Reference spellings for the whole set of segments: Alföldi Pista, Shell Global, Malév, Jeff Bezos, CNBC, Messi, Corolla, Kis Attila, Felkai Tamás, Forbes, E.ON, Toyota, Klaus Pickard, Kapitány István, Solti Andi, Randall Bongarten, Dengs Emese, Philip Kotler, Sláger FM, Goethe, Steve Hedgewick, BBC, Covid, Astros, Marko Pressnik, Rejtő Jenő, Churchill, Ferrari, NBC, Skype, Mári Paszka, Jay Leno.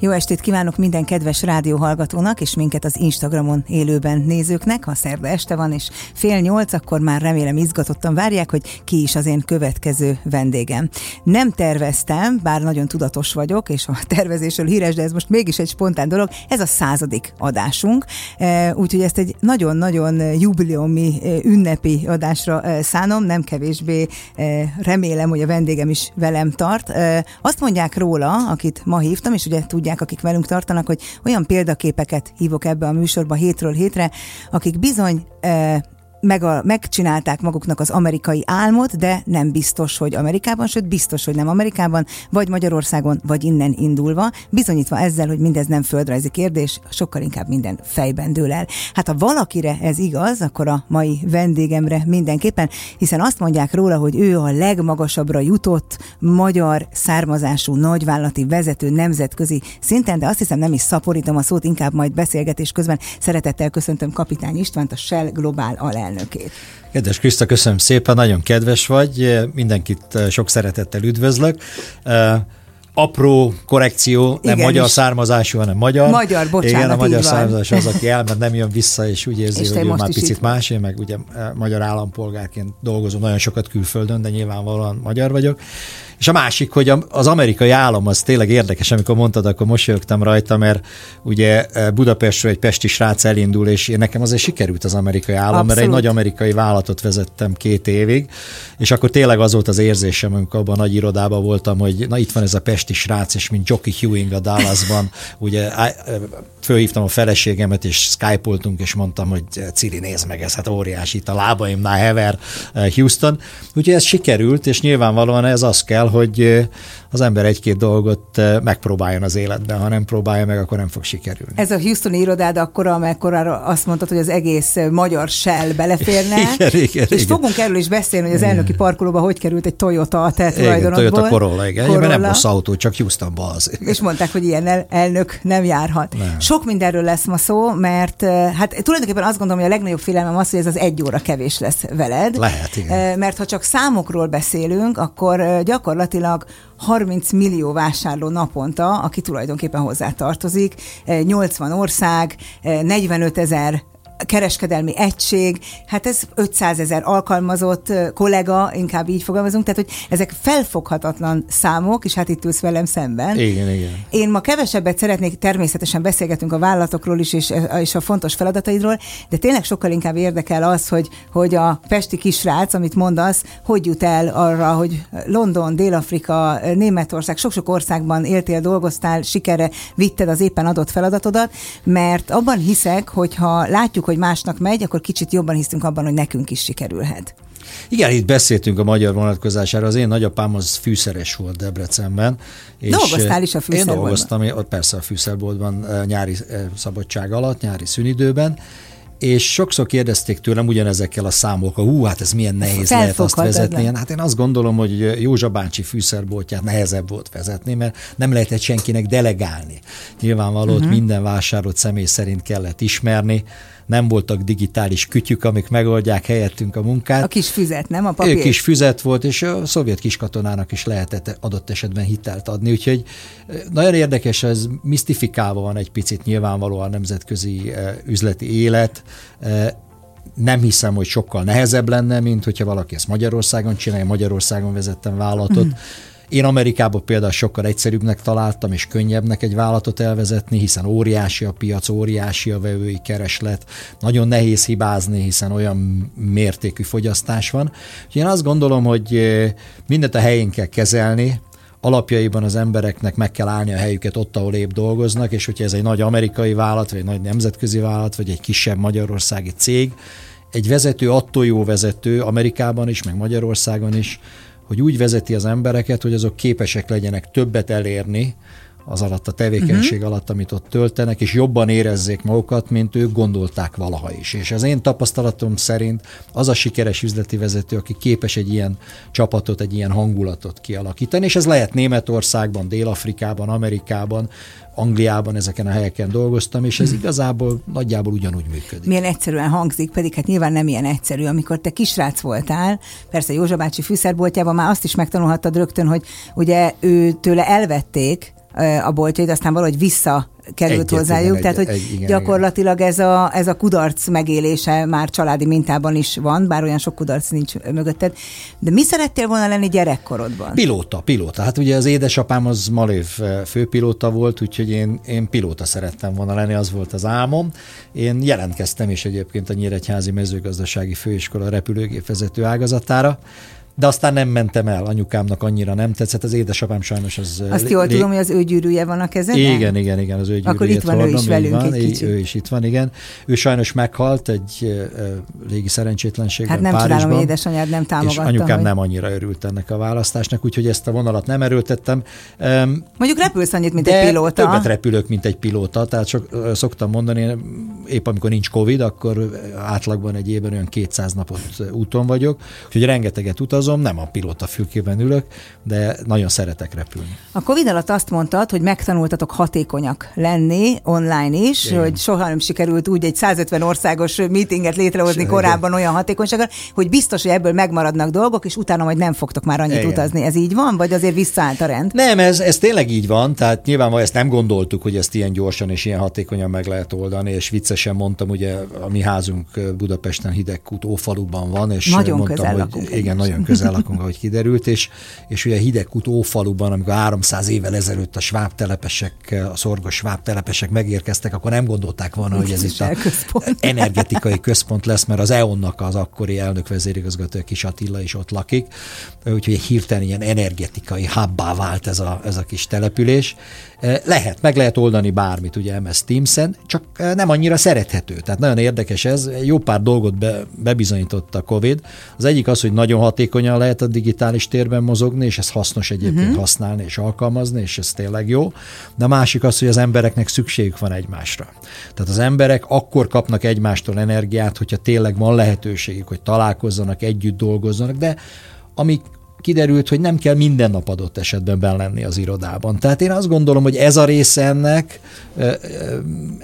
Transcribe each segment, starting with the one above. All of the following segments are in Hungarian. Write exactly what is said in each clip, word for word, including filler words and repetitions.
Jó estét kívánok minden kedves rádióhallgatónak, és minket az Instagramon élőben nézőknek. Ha szerda este van, és fél nyolc, akkor már remélem izgatottan várják, hogy ki is az én következő vendégem. Nem terveztem, bár nagyon tudatos vagyok, és a tervezésről híres, de ez most mégis egy spontán dolog. Ez a századik adásunk, úgyhogy ezt egy nagyon-nagyon jubileumi, ünnepi adásra szánom, nem kevésbé remélem, hogy a vendégem is velem tart. Azt mondják róla, akit ma hívtam, és ugye tudják, akik velünk tartanak, hogy olyan példaképeket hívok ebbe a műsorba hétről hétre, akik bizony e, meg a, megcsinálták maguknak az amerikai álmot, de nem biztos, hogy Amerikában, sőt biztos, hogy nem Amerikában, vagy Magyarországon, vagy innen indulva, bizonyítva ezzel, hogy mindez nem földrajzi kérdés, sokkal inkább minden fejben dől el. Hát ha valakire ez igaz, akkor a mai vendégemre mindenképpen, hiszen azt mondják róla, hogy ő a legmagasabbra jutott magyar származású nagyvállalati vezető nemzetközi szinten, de azt hiszem nem is szaporítom a szót, inkább majd beszélgetés közben szeretettel köszöntöm Kapitány Istvánt, a Shell Global alelnökét. Kedves Kriszta, köszönöm szépen, nagyon kedves vagy, mindenkit sok szeretettel üdvözlök. Apró korrekció, nem igen, magyar származású, hanem magyar. Magyar, bocsánat, igen, a magyar származású az, aki elment, nem jön vissza, és úgy érzi, és hogy már picit más, én meg ugye magyar állampolgárként dolgozom nagyon sokat külföldön, de nyilvánvalóan magyar vagyok. És a másik, hogy az amerikai állam az tényleg érdekes, amikor mondtad, akkor mosolyogtam rajta, mert ugye Budapestről egy pesti srác elindul, és én nekem azért sikerült az amerikai állam, abszolút, mert egy nagy amerikai vállalatot vezettem két évig, és akkor tényleg az volt az érzésem, amikor abban a nagy irodában voltam, hogy na itt van ez a pesti srác, és mint Jockey Hewing a Dallasban, ugye fölhívtam a feleségemet, és skype-oltunk, és mondtam, hogy Cili, nézd meg, ez hát óriási, itt a lábaimnál hever Houston. Úgyhogy ez sikerült, és nyilvánvalóan ez az kell, hogy az ember egy-két dolgot megpróbáljon az életben, ha nem próbálja meg, akkor nem fog sikerülni. Ez a Houstoni irodád akkora, amekkorára azt mondtad, hogy az egész magyar Shell beleférne. Igen, igen, és igen. Fogunk erről is beszélni, hogy az elnöki parkolóba hogy került egy Toyota a te tulajdonodból. Toyota Corolla, igen. Corolla. Mert nem rossz autó, csak Houstonba az. És mondták, hogy ilyen elnök nem járhat. Nem. Sok mindenről lesz ma szó, mert hát tulajdonképpen azt gondolom, hogy a legnagyobb félelmem az, hogy ez az egy óra kevés lesz veled. Lehet, igen. Mert ha csak számokról beszélünk, akkor gyakorlatilag harminc millió vásárló naponta, aki tulajdonképpen hozzá tartozik, nyolcvan ország, negyvenöt ezer kereskedelmi egység, hát ez ötszázezer alkalmazott kollega, inkább így fogalmazunk, tehát hogy ezek felfoghatatlan számok, és hát itt ülsz velem szemben. Igen, igen. Én ma kevesebbet szeretnék, természetesen beszélgetünk a vállalatokról is, és, és a fontos feladataidról, de tényleg sokkal inkább érdekel az, hogy, hogy a pesti kisrác, amit mondasz, hogy jut el arra, hogy London, Dél-Afrika, Németország, sok-sok országban éltél, dolgoztál, sikerre vitted az éppen adott feladatodat, mert abban hiszek, hogyha látjuk, hogy másnak megy, akkor kicsit jobban hiszünk abban, hogy nekünk is sikerülhet. Igen, itt beszéltünk a magyar vonatkozására. Az én nagyapám az fűszeres volt Debrecenben. És dolgoztál is a fűszerboltban? Én dolgoztam, ott persze a fűszerboltban nyári szabadság alatt, nyári szünidőben, és sokszor kérdezték tőlem ugyanezekkel a számokkal, hú, hát ez milyen nehéz lehet azt vezetni. Hát én azt gondolom, hogy Józsa bácsi fűszerboltját nehezebb volt vezetni, mert nem lehetett senkinek delegálni. Nyilvánvalóan uh-huh. minden vásárolt személy szerint kellett ismerni, nem voltak digitális kütyük, amik megoldják helyettünk a munkát. A kis füzet, nem a papír? Ő kis füzet volt, és a szovjet kiskatonának is lehetett adott esetben hitelt adni, úgyhogy nagyon érdekes, ez misztifikálva van egy picit nyilvánvalóan nemzetközi üzleti élet. Nem hiszem, hogy sokkal nehezebb lenne, mint hogyha valaki ezt Magyarországon csinálja, Magyarországon vezettem vállalatot. Mm. Én Amerikában például sokkal egyszerűbbnek találtam, és könnyebbnek egy vállalatot elvezetni, hiszen óriási a piac, óriási a vevői kereslet, nagyon nehéz hibázni, hiszen olyan mértékű fogyasztás van. Úgyhogy én azt gondolom, hogy mindent a helyén kell kezelni, alapjaiban az embereknek meg kell állni a helyüket ott, ahol épp dolgoznak, és hogyha ez egy nagy amerikai vállalat, vagy egy nagy nemzetközi vállalat, vagy egy kisebb magyarországi cég, egy vezető attól jó vezető Amerikában is, meg Magyarországon is, hogy úgy vezeti az embereket, hogy azok képesek legyenek többet elérni, az alatt, a tevékenység uh-huh. alatt, amit ott töltenek, és jobban érezzék magukat, mint ők gondolták valaha is. És az én tapasztalatom szerint az a sikeres üzleti vezető, aki képes egy ilyen csapatot, egy ilyen hangulatot kialakítani, és ez lehet Németországban, Dél-Afrikában, Amerikában, Angliában, ezeken a helyeken dolgoztam, és ez igazából nagyjából ugyanúgy működik. Milyen egyszerűen hangzik, pedig hát nyilván nem ilyen egyszerű. Amikor te kisrác voltál, persze Józsa bácsi fűszerboltjában már azt is megtanulhattad rögtön, hogy ugye ő tőle elvették a boltjait, aztán valahogy vissza került hozzájuk, tehát hogy egy, igen, gyakorlatilag igen. Ez, a, ez a kudarc megélése már családi mintában is van, bár olyan sok kudarc nincs mögötted. De mi szerettél volna lenni gyerekkorodban? Pilóta, pilóta. Hát ugye az édesapám az malév főpilóta volt, úgyhogy én, én pilóta szerettem volna lenni, az volt az álmom. Én jelentkeztem is egyébként a Nyíregyházi Mezőgazdasági Főiskola repülőgépvezető ágazatára, de aztán nem mentem el, anyukámnak annyira nem tetszett, az édesapám sajnos az... Azt jól lé... tudom, hogy az ő gyűrűje van a kezeden? Igen, igen, igen, az ő gyűrűjét. Akkor itt van hallom, ő is velünk van, egy kicsit. Ő is itt van, igen. Ő sajnos meghalt egy légi szerencsétlenségben Párizsban. Hát nem Párizsban, tudom, édesanyád nem támogatta. És anyukám hogy... nem annyira örült ennek a választásnak, úgyhogy ezt a vonalat nem erőltettem. Mondjuk repülsz annyit, mint egy pilóta. Többet repülök, mint egy pilóta, tehát sok, szoktam mondani, épp amikor nincs Covid, akkor átlagban egy évben olyan kétszáz napot úton vagyok, úgyhogy rengeteget utazom. Nem a pilóta fülkében ülök, de nagyon szeretek repülni. A Covid alatt azt mondtad, hogy megtanultatok hatékonyak lenni online is, igen. Hogy soha nem sikerült úgy egy százötven országos meetinget létrehozni korábban olyan hatékonysággal, hogy biztos, hogy ebből megmaradnak dolgok, és utána majd nem fogtok már annyit igen. utazni. Ez így van? Vagy azért visszaállt a rend? Nem, ez, ez tényleg így van, tehát nyilvánvalóan ezt nem gondoltuk, hogy ezt ilyen gyorsan és ilyen hatékonyan meg lehet oldani, és viccesen mondtam, ugye a mi házunk Budapesten Hidegkút Ófaluban van, és nagyon mondtam, közel hogy, igen, nagyon közel lakunk, ahogy kiderült, és, és ugye Hidegkút Ófaluban, amikor háromszáz évvel ezelőtt a sváb telepesek, a szorgos sváb telepesek megérkeztek, akkor nem gondolták volna, hogy ez itt a központ. energetikai központ lesz, mert az e.ON-nak az akkori elnök vezérigazgatója Kis Attila is ott lakik, úgyhogy hirtelen ilyen energetikai hubbá vált ez a, ez a kis település. Lehet, meg lehet oldani bármit, ugye em es Teams-en, csak nem annyira szerethető. Tehát nagyon érdekes ez, jó pár dolgot be, bebizonyított a Covid. Az egyik az, hogy nagyon hatékonyan lehet a digitális térben mozogni, és ez hasznos egyébként uh-huh. használni és alkalmazni, és ez tényleg jó. De a másik az, hogy az embereknek szükségük van egymásra. Tehát az emberek akkor kapnak egymástól energiát, hogyha tényleg van lehetőségük, hogy találkozzanak, együtt dolgozzanak, de amik kiderült, hogy nem kell minden nap adott esetben benn lenni az irodában. Tehát én azt gondolom, hogy ez a része ennek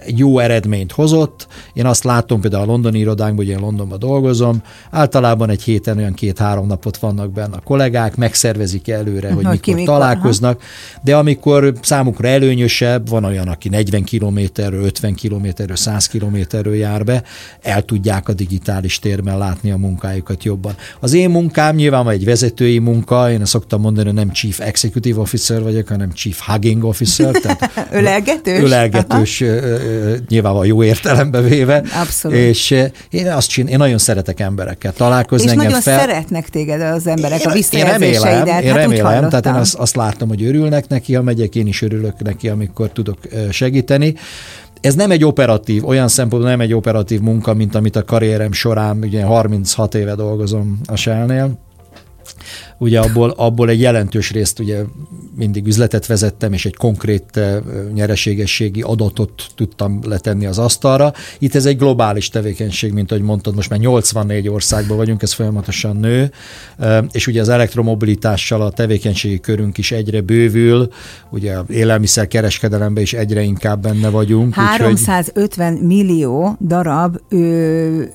jó eredményt hozott. Én azt látom például a londoni irodánkban, hogy én Londonban dolgozom, általában egy héten olyan két-három napot vannak benne a kollégák, megszervezik előre, hogy mikor, mikor találkoznak, ha. De amikor számukra előnyösebb, van olyan, aki negyven kilométerről, ötven kilométerről, száz kilométerről jár be, el tudják a digitális térben látni a munkájukat jobban. Az én munkám nyilván van egy vezetői munka, én szoktam mondani, hogy nem Chief Executive Officer vagyok, hanem Chief Hugging Officer, tehát ölelgetős, ölelgetős nyilvánvalóan jó értelembe véve. Abszolút. És én azt csinál, én nagyon szeretek emberekkel találkozni. És nagyon fel... szeretnek téged az emberek, én, a visszajelzéseidet. Hát én remélem, tehát én azt, azt látom, hogy örülnek neki, ha megyek, én is örülök neki, amikor tudok segíteni. Ez nem egy operatív, olyan szempontból nem egy operatív munka, mint amit a karrierem során, ugye harminchat éve dolgozom a Shell-nél. Ugye abból, abból egy jelentős részt ugye mindig üzletet vezettem, és egy konkrét nyereségességi adatot tudtam letenni az asztalra. Itt ez egy globális tevékenység, mint ahogy mondtad, most már nyolcvannégy országban vagyunk, ez folyamatosan nő, és ugye az elektromobilitással a tevékenységi körünk is egyre bővül, ugye élelmiszerkereskedelemben is egyre inkább benne vagyunk. háromszázötven úgyhogy... millió darab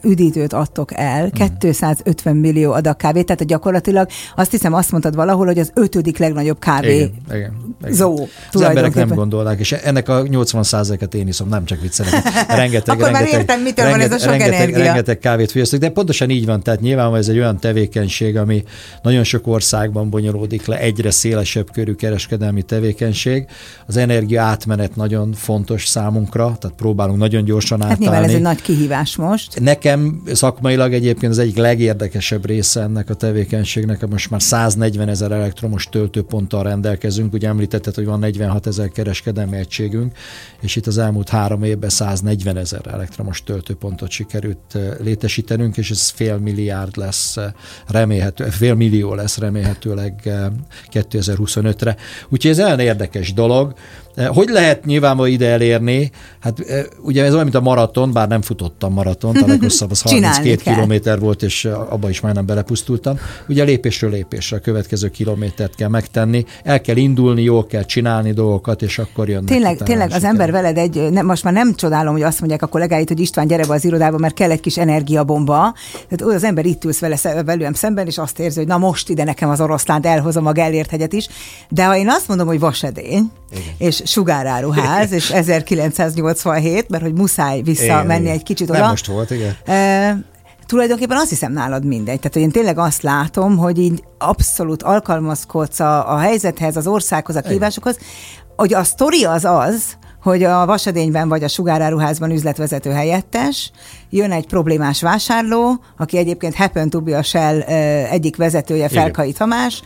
üdítőt adtok el, kétszázötven millió adag kávét, tehát gyakorlatilag azt hiszem, azt mondtad valahol, hogy az ötödik legnagyobb kávé igen, igen, igen. zoo. Az emberek nem gondolnák, és ennek a nyolcvan százalékát én iszom, nem csak viccelek. Rengeteg, Akkor rengeteg, már értem, mitől rengeteg, van ez a sok rengeteg, energia. Rengeteg kávét fogyasztok, de pontosan így van, tehát nyilvánvalóan ez egy olyan tevékenység, ami nagyon sok országban bonyolódik le, egyre szélesebb körű kereskedelmi tevékenység. Az energia átmenet nagyon fontos számunkra, tehát próbálunk nagyon gyorsan hát átállni. Hát nyilván ez egy nagy kihívás most. Nekem szakmailag egyébként az egyik legérdekesebb része ennek a tevékenységnek, most már száznegyven ezer elektromos töltőponttal rendelkezünk, ugye említetted, hogy van negyvenhat ezer kereskedelmi egységünk, és itt az elmúlt három évben száznegyven ezer elektromos töltőpontot sikerült létesítenünk, és ez fél milliárd lesz remélhető, fél millió lesz remélhetőleg kétezer-huszonötre. Úgyhogy ez olyan érdekes dolog, Hogy lehet nyilvánvaló ide elérni? Hát ugye ez olyan, mint a maraton, bár nem futottam maratont, a leghosszabb az harminckét kilométer volt, és abba is majdnem belepusztultam. Ugye lépésről lépésre a következő kilométert kell megtenni, el kell indulni, jól kell csinálni dolgokat, és akkor jönnek. Tényleg, tényleg az ember veled egy, ne, most már nem csodálom, hogy azt mondják a kollégáit, hogy István, gyere be az irodába, mert kell egy kis energiabomba. Tehát az ember itt ülsz vele, velem szemben, és azt érzi, hogy na most ide nekem az oroszlánt elhozom a Gellért hegyet is. De ha én azt mondom, hogy Vasedény, és sugáráruház, és ezerkilencszáznyolcvanhét, mert hogy muszáj visszamenni egy kicsit oda. Nem most volt, igen. E, tulajdonképpen azt hiszem nálad mindegy. Tehát én tényleg azt látom, hogy így abszolút alkalmazkodsz a, a helyzethez, az országhoz, a kívásokhoz, hogy a sztori az az, hogy a Vasedényben vagy a sugáráruházban üzletvezető helyettes, jön egy problémás vásárló, aki egyébként happen to be a Shell egyik vezetője, Felkai Tamás,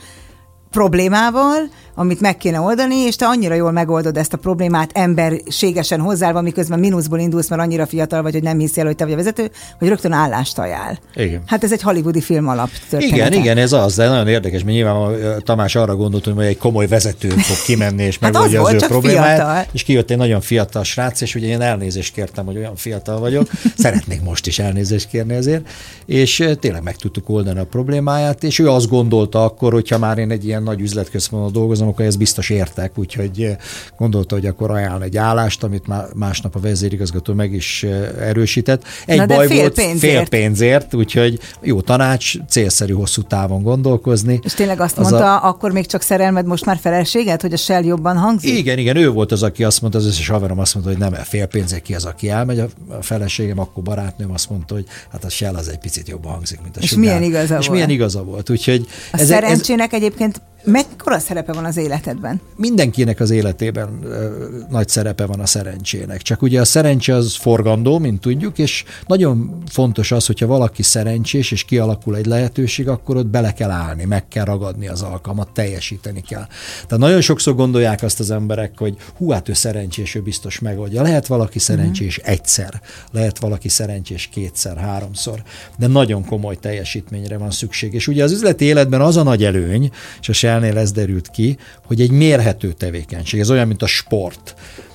problémával, amit meg kéne oldani, és te annyira jól megoldod ezt a problémát emberségesen hozzáállva, miközben mínuszból indulsz, mert annyira fiatal vagy, hogy nem hiszi el, hogy te vagy a vezető, hogy rögtön állást ajánl. Igen. Hát ez egy hollywoodi film alap története. Igen, igen, ez az, de nagyon érdekes, mert nyilván Tamás arra gondolt, hogy egy komoly vezető fog kimenni, és megoldja hát az, az ő problémáját, fiatal. És kijött egy nagyon fiatal srác, és ugye én elnézést kértem, hogy olyan fiatal vagyok, szeretnék most is elnézést kérni ezért, és tényleg meg tudtuk oldani a problémáját, és ő azt gondolta akkor, hogyha már én egy ilyen nagy üzletközpontban dolgozom, akkor ezt biztos értek, úgyhogy gondolta, hogy akkor ajánl egy állást, amit már másnap a vezérigazgató meg is erősített. Egy Na baj fél volt, pénzért. fél pénzért, úgyhogy jó tanács, célszerű hosszú távon gondolkozni. És tényleg azt az mondta, a... akkor még csak szerelmed, most már feleséged, hogy a Shell jobban hangzik? Igen, igen, ő volt az, aki azt mondta, az összes haverom azt mondta, hogy nem, fél pénzért ki az, aki elmegy, a feleségem, akkor barátnőm azt mondta, hogy hát a Shell az egy picit jobban hangzik, mint a És sugár. milyen igaza volt. És milyen igaza volt, úgyhogy... A ez, szerencsének ez... egyébként mekkora szerepe van az életedben? Mindenkinek az életében ö, nagy szerepe van a szerencsének. Csak ugye a szerencse az forgandó, mint tudjuk, és nagyon fontos az, hogyha valaki szerencsés, és kialakul egy lehetőség, akkor ott bele kell állni, meg kell ragadni az alkalmat, teljesíteni kell. Tehát nagyon sokszor gondolják azt az emberek, hogy hú, hát ő szerencsés, ő biztos megoldja. Lehet valaki szerencsés mm-hmm. egyszer, lehet valaki szerencsés kétszer, háromszor, de nagyon komoly teljesítményre van szükség. És ugye az üzleti életben az a nagy előny, és a Shellnél ez derült ki, hogy egy mérhető tevékenység. Ez olyan, mint a sport.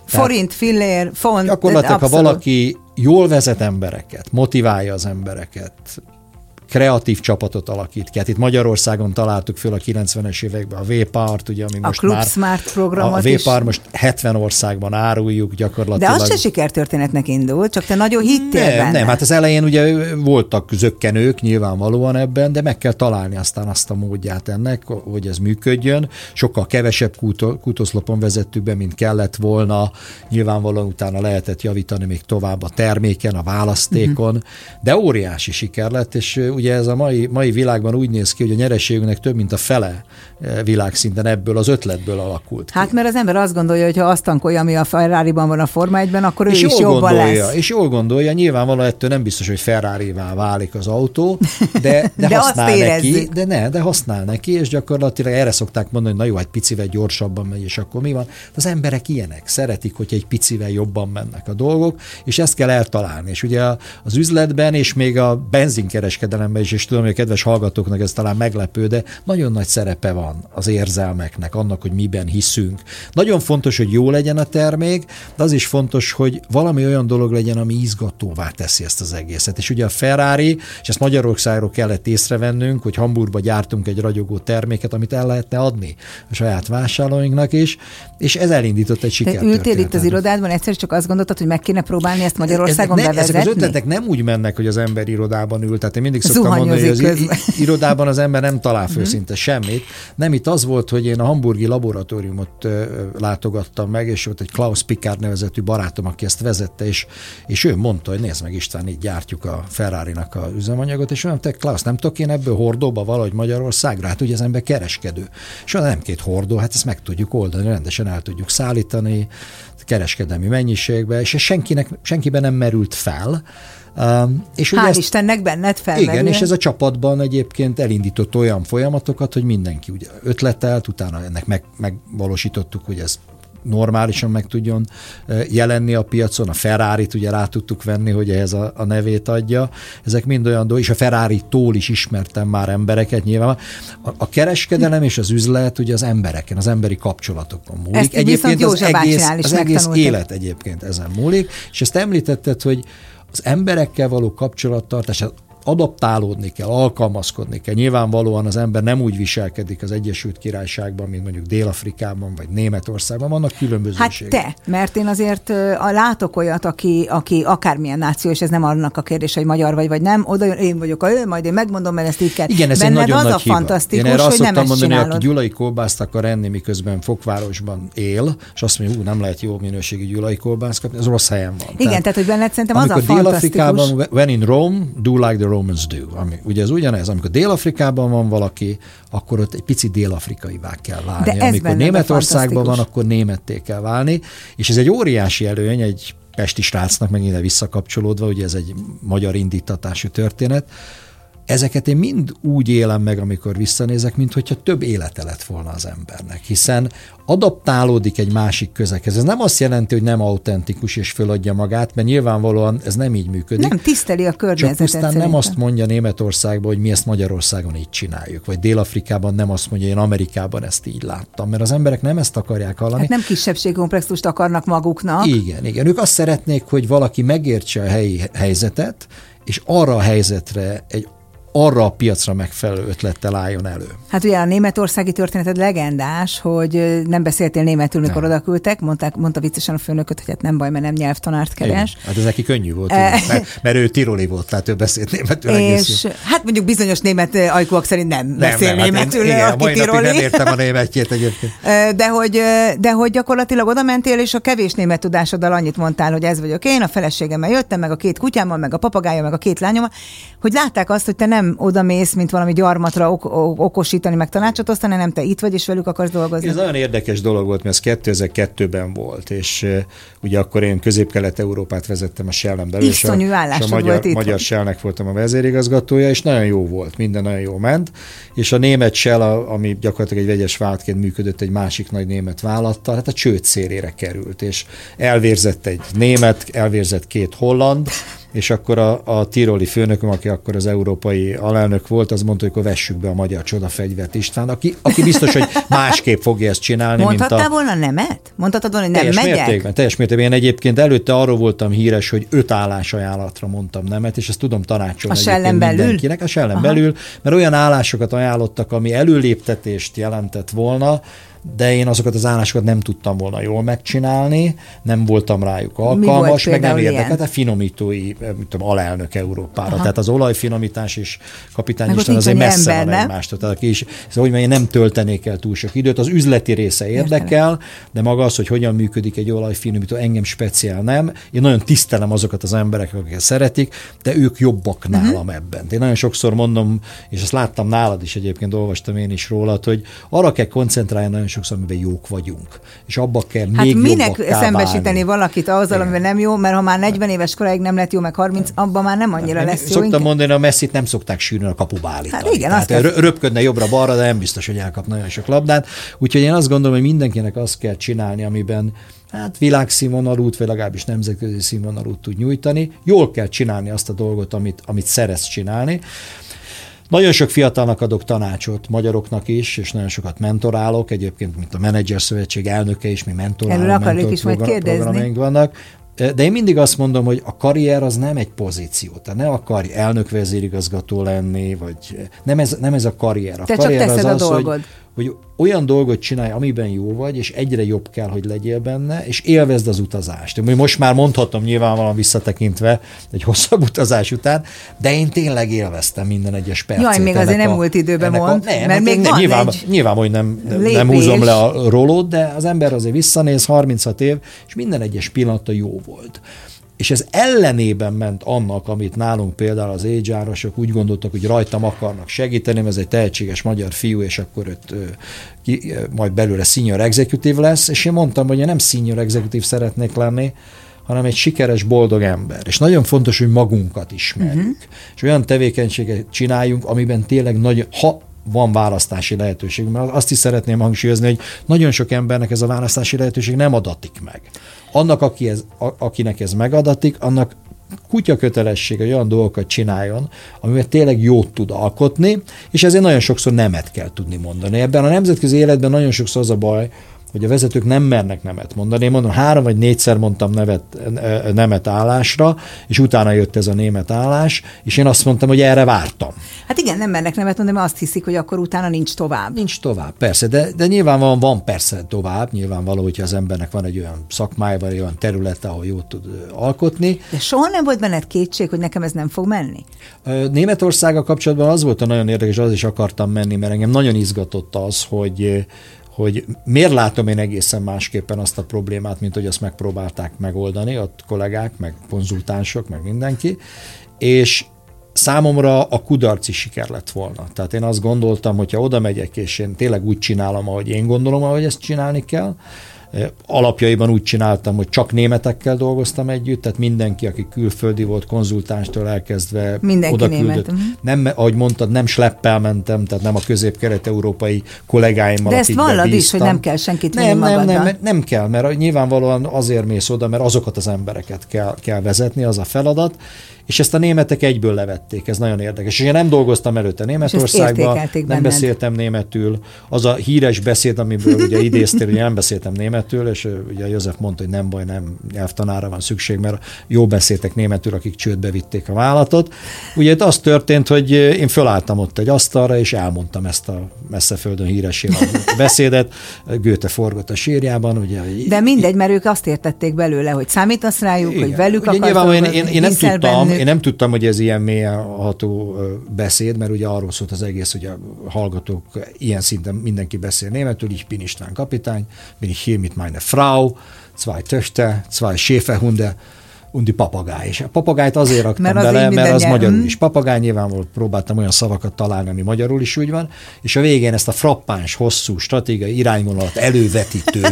Tehát forint, fillér, font. Gyakorlatilag, ha valaki jól vezet embereket, motiválja az embereket, kreatív csapatot alakít ki. Hát itt Magyarországon találtuk föl a kilencvenes években a V-Part, ugye, ami a most Club már... Smart programot a V-Part most hetven országban áruljuk gyakorlatilag. De az se sikertörténetnek indult, csak te nagyon hittél nem, benne. Nem, hát az elején ugye voltak zökkenők nyilvánvalóan ebben, de meg kell találni aztán azt a módját ennek, hogy ez működjön. Sokkal kevesebb kút, kútoszlopon vezettük be, mint kellett volna. Nyilvánvalóan utána lehetett javítani még tovább a terméken, a választékon, mm-hmm. de óriási siker lett, és ugye ez a mai, mai világban úgy néz ki, hogy a nyereségünknek több, mint a fele világszinten ebből az ötletből alakult ki. Hát mert az ember azt gondolja, hogy ha azt tankolja, ami a Ferrariban van a Forma egyben, akkor ő és is jobban gondolja, lesz. És jól gondolja, nyilvánvalóan ettől nem biztos, hogy Ferrarivá válik az autó, de, de, de használ neki, de ne, de használ neki, és gyakorlatilag erre szokták mondani, hogy na jó, egy picivel gyorsabban megy, és akkor mi van? Az emberek ilyenek, szeretik, hogy egy picivel jobban mennek a dolgok, és ezt kell eltalálni. És ugye az üzletben, és még a benzinkereskedelemben is, és tudom, hogy a kedves hallgatóknak ez talán meglepő, de nagyon nagy szerepe van az érzelmeknek, annak, hogy miben hiszünk. Nagyon fontos, hogy jó legyen a termék, de az is fontos, hogy valami olyan dolog legyen, ami izgatóvá teszi ezt az egészet. És ugye a Ferrari, és ezt Magyarországról kellett észrevennünk, hogy Hamburgba gyártunk egy ragyogó terméket, amit el lehetne adni a saját vásárlóinknak is, és ez elindított egy sikertörténetet. Ültél itt az irodádban, egyszer csak azt gondoltad, hogy meg kéne próbálni ezt Magyarországon ezek ne, bevezetni? Ezek az ötletek nem úgy mennek, hogy az ember irodában ül, tehát én mindig mondani, hogy az irodában az ember nem talál főszinte semmit. Nem, itt az volt, hogy én a hamburgi laboratóriumot látogattam meg, és ott egy Klaus Pickard nevezetű barátom, aki ezt vezette, és, és ő mondta, hogy nézd meg István, így gyártjuk a Ferrari-nak a üzemanyagot, és mondom, te Klaus, nem tudok én ebből hordóba valahogy Magyarországra? Hát ugye az ember kereskedő. És nem két hordó, hát ezt meg tudjuk oldani, rendesen el tudjuk szállítani kereskedelmi mennyiségbe, és senkinek, senkiben nem merült fel. Um, és hál' Istennek benned felmerül. Igen, és ez a csapatban egyébként elindított olyan folyamatokat, hogy mindenki ugye ötletelt, utána ennek meg, megvalósítottuk, hogy ez normálisan meg tudjon jelenni a piacon. A Ferrarit ugye rá tudtuk venni, hogy ehhez a, a nevét adja. Ezek mind olyan dolgok, és a Ferraritól is ismertem már embereket nyilván. A, a kereskedelem és az üzlet ugye az embereken, az emberi kapcsolatokon múlik. Ezt egyébként az egész, az egész élet egyébként ezen múlik, és ezt említetted, hogy az emberekkel való kapcsolattartás, adaptálódni kell, alkalmazkodni kell. Nyilvánvalóan az ember nem úgy viselkedik az Egyesült Királyságban, mint mondjuk Dél-Afrikában, vagy Németországban. Vannak különbözőségek. Hát te, mert én azért látok olyat, aki, aki akármilyen náció, és ez nem annak a kérdés, hogy magyar vagy, vagy nem, oda én vagyok, a ő, majd én megmondom, mert ezt így kell. Igen, ez benned egy nagyon az nagy hiba. Fantasztikus, én erre azt szoktam mondani, hogy aki gyulai kolbászt akar enni, miközben Fokvárosban él, és azt mondja, hú, nem lehet jó minőségű gyulai kolbászt kapni, az rossz helyen van. Igen, tehát, tehát hogy benned szerintem az a fantasztikus. When in Rome, do like the Romans do. Ami, ugye ez ugyanez, amikor Dél-Afrikában van valaki, akkor ott egy pici dél-afrikaivá kell válni. Amikor Németországban van, akkor németté kell válni, és ez egy óriási előny, egy pesti srácnak meg ide visszakapcsolódva, ugye ez egy magyar indítatású történet. Ezeket én mind úgy élem meg, amikor visszanézek, mint hogyha több élete lett volna az embernek, hiszen adaptálódik egy másik közeghez. Ez nem azt jelenti, hogy nem autentikus és föladja magát, mert nyilvánvalóan ez nem így működik. Nem tiszteli a környezetet. Csak pusztán nem azt mondja Németországban, hogy mi ezt Magyarországon így csináljuk, vagy Dél-Afrikában nem azt mondja, én Amerikában ezt így láttam, mert az emberek nem ezt akarják hallani. Hát nem kisebbségkomplexust akarnak maguknak. Igen, igen. Ők azt szeretnék, hogy valaki megértse a helyi helyzetet, és arra a helyzetre egy arra a piacra megfelelő ötlettel álljon elő. Hát ugye a németországi történeted legendás, hogy nem beszéltél németül, mikor oda küldtek, mondták, mondta viccesen a főnököt, hogy hát nem baj, mert nem nyelvtanárt keres. Hát ez neki könnyű volt, mert, mert ő tiroli volt, tehát ő beszélt németül egész. Hát mondjuk bizonyos német ajkúak szerint nem, nem beszél nem, németül, hát én, aki igen, tiroli. Nem értem a németjét egyébként. De hogy, de hogy gyakorlatilag oda mentél, és a kevés német tudásoddal annyit mondtál, hogy ez vagyok én, a feleségemmel jöttem, meg a két kutyámmal, meg a papagájommal, meg a két lányommal, hogy látták azt, hogy te nem nem oda mész, mint valami gyarmatra ok- okosítani, meg tanácsot osztani, nem te itt vagy, és velük akarsz dolgozni. Ez nagyon érdekes dolog volt, mert ez kétezer-kettőben volt, és uh, ugye akkor én Közép-Kelet-Európát vezettem a Shell-en belül, és a, és a magyar, magyar Shell-nek voltam a vezérigazgatója, és nagyon jó volt, minden nagyon jó ment, és a német Shell, a, ami gyakorlatilag egy vegyes vállalatként működött egy másik nagy német vállalattal, hát a csőd szélére került, és elvérzett egy német, elvérzett két holland, és akkor a, a tiroli főnököm, aki akkor az európai alelnök volt, az mondta, hogy akkor vessük be a magyar csodafegyvert István, aki, aki biztos, hogy másképp fogja ezt csinálni. Mondhattál mint a... volna nemet? Mondhattad volna, hogy nem teljes megyek? Mértékben, teljes mértékben. Én egyébként előtte arról voltam híres, hogy öt állásajánlatra mondtam nemet, és ezt tudom tanácsolni a egyébként belül? Mindenkinek. A Shell-en belül, mert olyan állásokat ajánlottak, ami előléptetést jelentett volna, de én azokat az állásokat nem tudtam volna jól megcsinálni, nem voltam rájuk alkalmas, meg nem érdekelt a finomítói, mit tudom, alelnök Európára. Aha. Tehát az olajfinomítás és Kapitány István azért messze ember, van egymástól. Tehát aki is, szóval, hogy én nem töltenék el túl sok időt, az üzleti része érdekel, értelem. De maga az, hogy hogyan működik egy olajfinomító, engem speciál nem. Én nagyon tisztelem azokat az emberek, akiket szeretik, de ők jobbak nálam uh-huh. ebben. Én nagyon sokszor mondom, és ezt láttam nálad is egyébként, olvastam én is rólad, hogy arra kell koncentrálni, sokszor, amiben jók vagyunk. És abba kell hát még jobbakká válni. Hát minek szembesíteni valakit azzal, amiben nem jó, mert ha már negyven éves koráig nem lett jó, meg harminc, abban már nem annyira hát, lesz szoktam jó. Szoktam mondani, hogy a Messit nem szokták sűrűn a kapuba állítani. Hát igen, tehát azt kell... röpködne jobbra-balra, de nem biztos, hogy elkap nagyon sok labdát. Úgyhogy én azt gondolom, hogy mindenkinek azt kell csinálni, amiben hát világszínvonalút, vagy legalábbis nemzetközi színvonalút tud nyújtani. Jól kell csinálni azt a dolgot, amit, amit szeretsz csinálni. Nagyon sok fiatalnak adok tanácsot, magyaroknak is, és nagyon sokat mentorálok, egyébként, mint a Menedzser Szövetség elnöke is, mi mentorálunk. Erről akarjuk mentor is program, majd kérdezni. Programjaink vannak. De én mindig azt mondom, hogy a karrier az nem egy pozíció. Tehát ne akarj elnök vezérigazgató lenni, vagy nem ez, nem ez a karrier. A Te karrier csak teszed az a dolgod. Az, hogy, hogy olyan dolgot csinálj, amiben jó vagy, és egyre jobb kell, hogy legyél benne, és élvezd az utazást. Most már mondhatom nyilvánvalóan visszatekintve egy hosszabb utazás után, de én tényleg élveztem minden egyes percét. Jaj, még azért a, nem múlt időben mond, a, nem, mert még nem, nyilván, nyilván, hogy nem, nem húzom le a rolót, de az ember azért visszanéz harminchat év, és minden egyes pillanata jó volt. És ez ellenében ment annak, amit nálunk például az há er-osok úgy gondoltak, hogy rajtam akarnak segíteni, ez egy tehetséges magyar fiú, és akkor öt, ö, ki, ö, majd belőle senior executive lesz, és én mondtam, hogy én nem senior executive szeretnék lenni, hanem egy sikeres, boldog ember. És nagyon fontos, hogy magunkat ismerjük, uh-huh. és olyan tevékenységet csináljunk, amiben tényleg nagy, ha van választási lehetőség, mert azt is szeretném hangsúlyozni, hogy nagyon sok embernek ez a választási lehetőség nem adatik meg. Annak, aki ez, a, akinek ez megadatik, annak kutya kötelesség, hogy olyan dolgokat csináljon, amivel tényleg jót tud alkotni, és ezért nagyon sokszor nemet kell tudni mondani. Ebben a nemzetközi életben nagyon sokszor az a baj, hogy a vezetők nem mernek nemet mondani. Én mondom, három vagy négyszer mondtam nevet, nemet állásra, és utána jött ez a német állás, és én azt mondtam, hogy erre vártam. Hát igen, nem mernek nemet mondani, mert azt hiszik, hogy akkor utána nincs tovább. Nincs tovább, persze, de, de nyilvánvalóan van persze tovább, nyilvánvaló, hogyha az embernek van egy olyan szakmája, vagy olyan területe, ahol jót tud alkotni. De soha nem volt benned kétség, hogy nekem ez nem fog menni? Németországgal kapcsolatban az volt a nagyon érdekes, az is akartam menni, mert engem nagyon izgatott az, hogy hogy miért látom én egészen másképpen azt a problémát, mint hogy azt megpróbálták megoldani, ott kollégák, meg konzultánsok, meg mindenki, és számomra a kudarci siker lett volna. Tehát én azt gondoltam, hogyha oda megyek, és én tényleg úgy csinálom, ahogy én gondolom, ahogy ezt csinálni kell, alapjaiban úgy csináltam, hogy csak németekkel dolgoztam együtt, tehát mindenki, aki külföldi volt, konzultánstól elkezdve oda küldött. Nem, ahogy mondtad, nem sleppel mentem, tehát nem a közép-kelet-európai kollégáimmal, akikbe bíztam. De ezt vallad is, hogy nem kell senkit vinni magadra. Nem, nem, nem kell, mert nyilvánvalóan azért mész oda, mert azokat az embereket kell, kell vezetni, az a feladat, és ezt a németek egyből levették, ez nagyon érdekes. És én nem dolgoztam előtte Németországban, nem benned. beszéltem németül. Az a híres beszéd, amiből ugye idéztél, hogy nem beszéltem németül, és ugye József mondta, hogy nem baj, nem nyelvtanára van szükség, mert jó beszéltek németül, akik csődbe vitték a vállalatot. Ugye az történt, hogy én fölálltam ott egy asztalra, és elmondtam ezt a messzeföldön híres beszédet, Goethe forgott a sírjában. Ugye, de mindegy, mert ők azt értették belőle, hogy számítasz rájuk, igen, hogy velük akartam. Én, én, én nem tudtam, én nem tudtam, hogy ez ilyen mélyen ható beszéd, mert ugye arról szólt az egész, hogy a hallgatók ilyen szinten mindenki beszél németül, így bin István kapitány, bin ich hier mit meine Frau, zwei Töchter, zwei Schäferhunde und die Papagáj. És a papagájt azért raktam mert bele, az mert az nyelv. Magyarul is papagáj, nyilvánvalóan próbáltam olyan szavakat találni, ami magyarul is úgy van, és a végén ezt a frappáns, hosszú, stratégiai irányvonalat elővetítő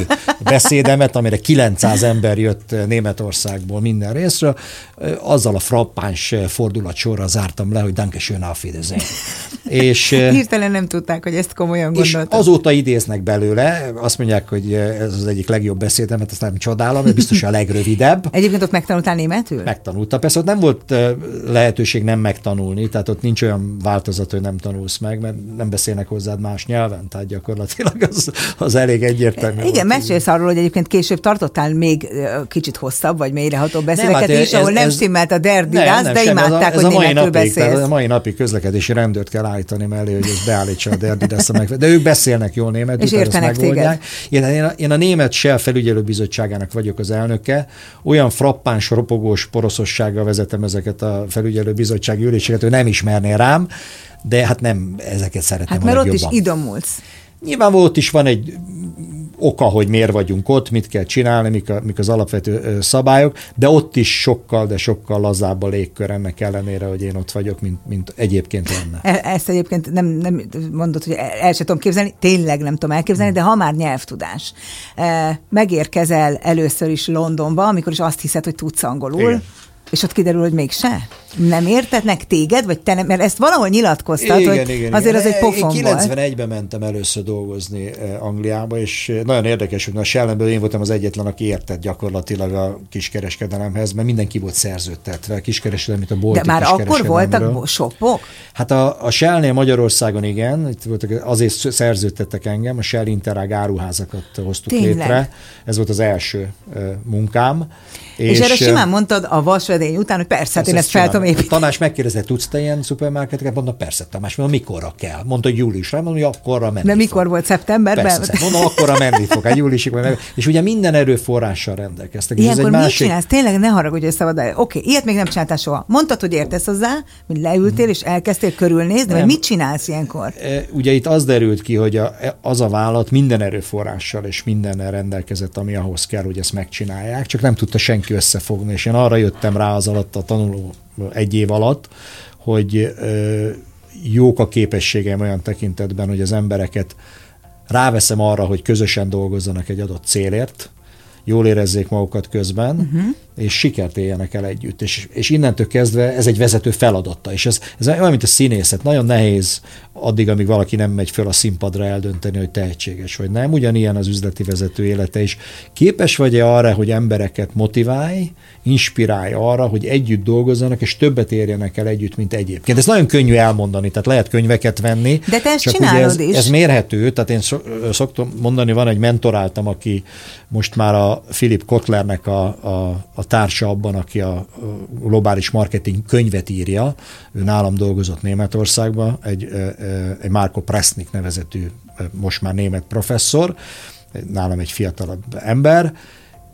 beszédemet, amire kilencszáz ember jött Németországból minden részről, azzal a frappáns fordulatsorra zártam le, hogy danke schön auf Wiedersehen. És hirtelen nem tudták, hogy ezt komolyan gondoltam. Azóta idéznek belőle, azt mondják, hogy ez az egyik legjobb beszédemet, azt nem csodálom, ez biztos a legrövidebb. Egyébként ott megtanultál németül? Megtanultam, persze ott nem volt lehetőség nem megtanulni, tehát ott nincs olyan változat, hogy nem tanulsz meg, mert nem beszélnek hozzád más nyelven, tehát gyakorlatilag az, az elég egyértelmű. Igen, mesélsz arról, hogy egyébként később tartottál még kicsit hosszabb, vagy mélyreható beszéleket nem, hát is, ez, ahol nem ez, stimmelt a derdilász, de sem, imádták, ez a, ez hogy németül beszélsz. Ez a mai napig közlekedési rendőrt kell állítani elő, hogy ez beállítsa a derdilász, de ők beszélnek jól németül, és értenek téged. Én, én, a, én a német Shell felügyelőbizottságának vagyok az elnöke, olyan frappáns, ropogós poroszossággal vezetem ezeket a felügyelőbizottsági üléseket, ő nem ismerné rám, de hát nem ezeket szeretném hát, a legjobban. Hát mert ott is idomulsz. Nyilván ott is van egy oka, hogy miért vagyunk ott, mit kell csinálni, mik, a, mik az alapvető szabályok, de ott is sokkal, de sokkal lazább a légkör ennek ellenére, hogy én ott vagyok, mint, mint egyébként lenne. Ezt egyébként nem, nem mondod, hogy el sem tudom képzelni, tényleg nem tudom elképzelni, hmm. de ha már nyelvtudás. Megérkezel először is Londonba, amikor is azt hiszed, hogy tudsz angolul, igen. És ott kiderül, hogy mégse? Nem értetnek téged, vagy te nem? Mert ezt valahol nyilatkoztat, igen, hogy igen, azért igen. Az egy pofon volt. kilencvenegyben mentem először dolgozni Angliába, és nagyon érdekes, hogy a Shell-ből én voltam az egyetlen, aki értett gyakorlatilag a kiskereskedelemhez, mert mindenki volt szerződtetve, a kiskereskedelem, mint a bolti kiskereskedelemről. De már akkor voltak shopok? Hát a, a Shell-nél Magyarországon igen, itt voltak, azért szerződtettek engem, a Shell Interág áruházakat hoztuk Tényleg. létre. Ez volt az első munkám. És, és erre simán mondtad a vasvedény után, hogy persze, hát én ezt fel tudom építeni. Tamás megkérdezett, tudsz te ilyen szupermarketeket? Mondom, persze, Tamás, mondom, mikorra kell? Mondta, hogy júliusra, mondom, hogy akkorra menni De fog. mikor volt szeptemberben? Persze, mondom, akkorra menni fog, hát júliusig. Meg... És ugye minden erőforrással rendelkeztek. Ilyenkor egy mit másik... csinálsz? Tényleg ne haragudj, hogy szabad el. Oké, ilyet még nem csináltál soha. Mondtad, hogy értesz hozzá, hogy leültél és elkezdtél körülnézni, vagy mit csinálsz ilyenkor? Ugye itt az derült ki, hogy a, az a vállalat minden erőforrással és mindennel rendelkezett, ami ahhoz kell, hogy ezt megcsinálják, csak nem tudta senki összefogni, és én arra jöttem rá az alatt a tanuló egy év alatt, hogy ö, jók a képességem olyan tekintetben, hogy az embereket ráveszem arra, hogy közösen dolgozzanak egy adott célért, jól érezzék magukat közben, uh-huh. és sikert éljenek el együtt. És, és innentől kezdve ez egy vezető feladata. És ez, ez olyan, mint a színészet. Nagyon nehéz addig, amíg valaki nem megy föl a színpadra eldönteni, hogy tehetséges vagy nem. Ugyanilyen az üzleti vezető élete is. Képes vagy-e arra, hogy embereket motiválj, inspirálj arra, hogy együtt dolgozzanak, és többet érjenek el együtt, mint egyébként. Ez nagyon könnyű elmondani, tehát lehet könyveket venni. De te ezt csinálod ez, is. Ez mérhető, tehát én szoktam mondani, van egy mentoráltam, aki most már a Philip Kotlernek a, a, a társa abban, aki a globális marketing könyvet írja. Ő nálam dolgozott Németországban, egy, egy Marko Pressnik nevezetű, most már német professzor, nálam egy fiatalabb ember.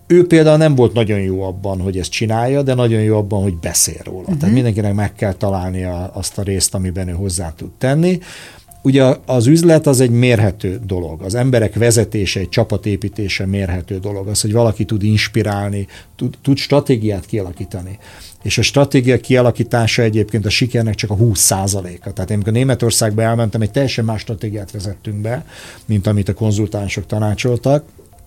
Ő például nem volt nagyon jó abban, hogy ezt csinálja, de nagyon jó abban, hogy beszél róla. Uh-huh. Tehát mindenkinek meg kell találnia azt a részt, amiben ő hozzá tud tenni. Ugye az üzlet az egy mérhető dolog, az emberek vezetése, egy csapatépítése mérhető dolog, az, hogy valaki tud inspirálni, tud, tud stratégiát kialakítani. És a stratégia kialakítása egyébként a sikernek csak a húsz százaléka. Tehát én, amikor Németországba elmentem, egy teljesen más stratégiát vezettünk be, mint amit a konzultánsok tanácsoltak.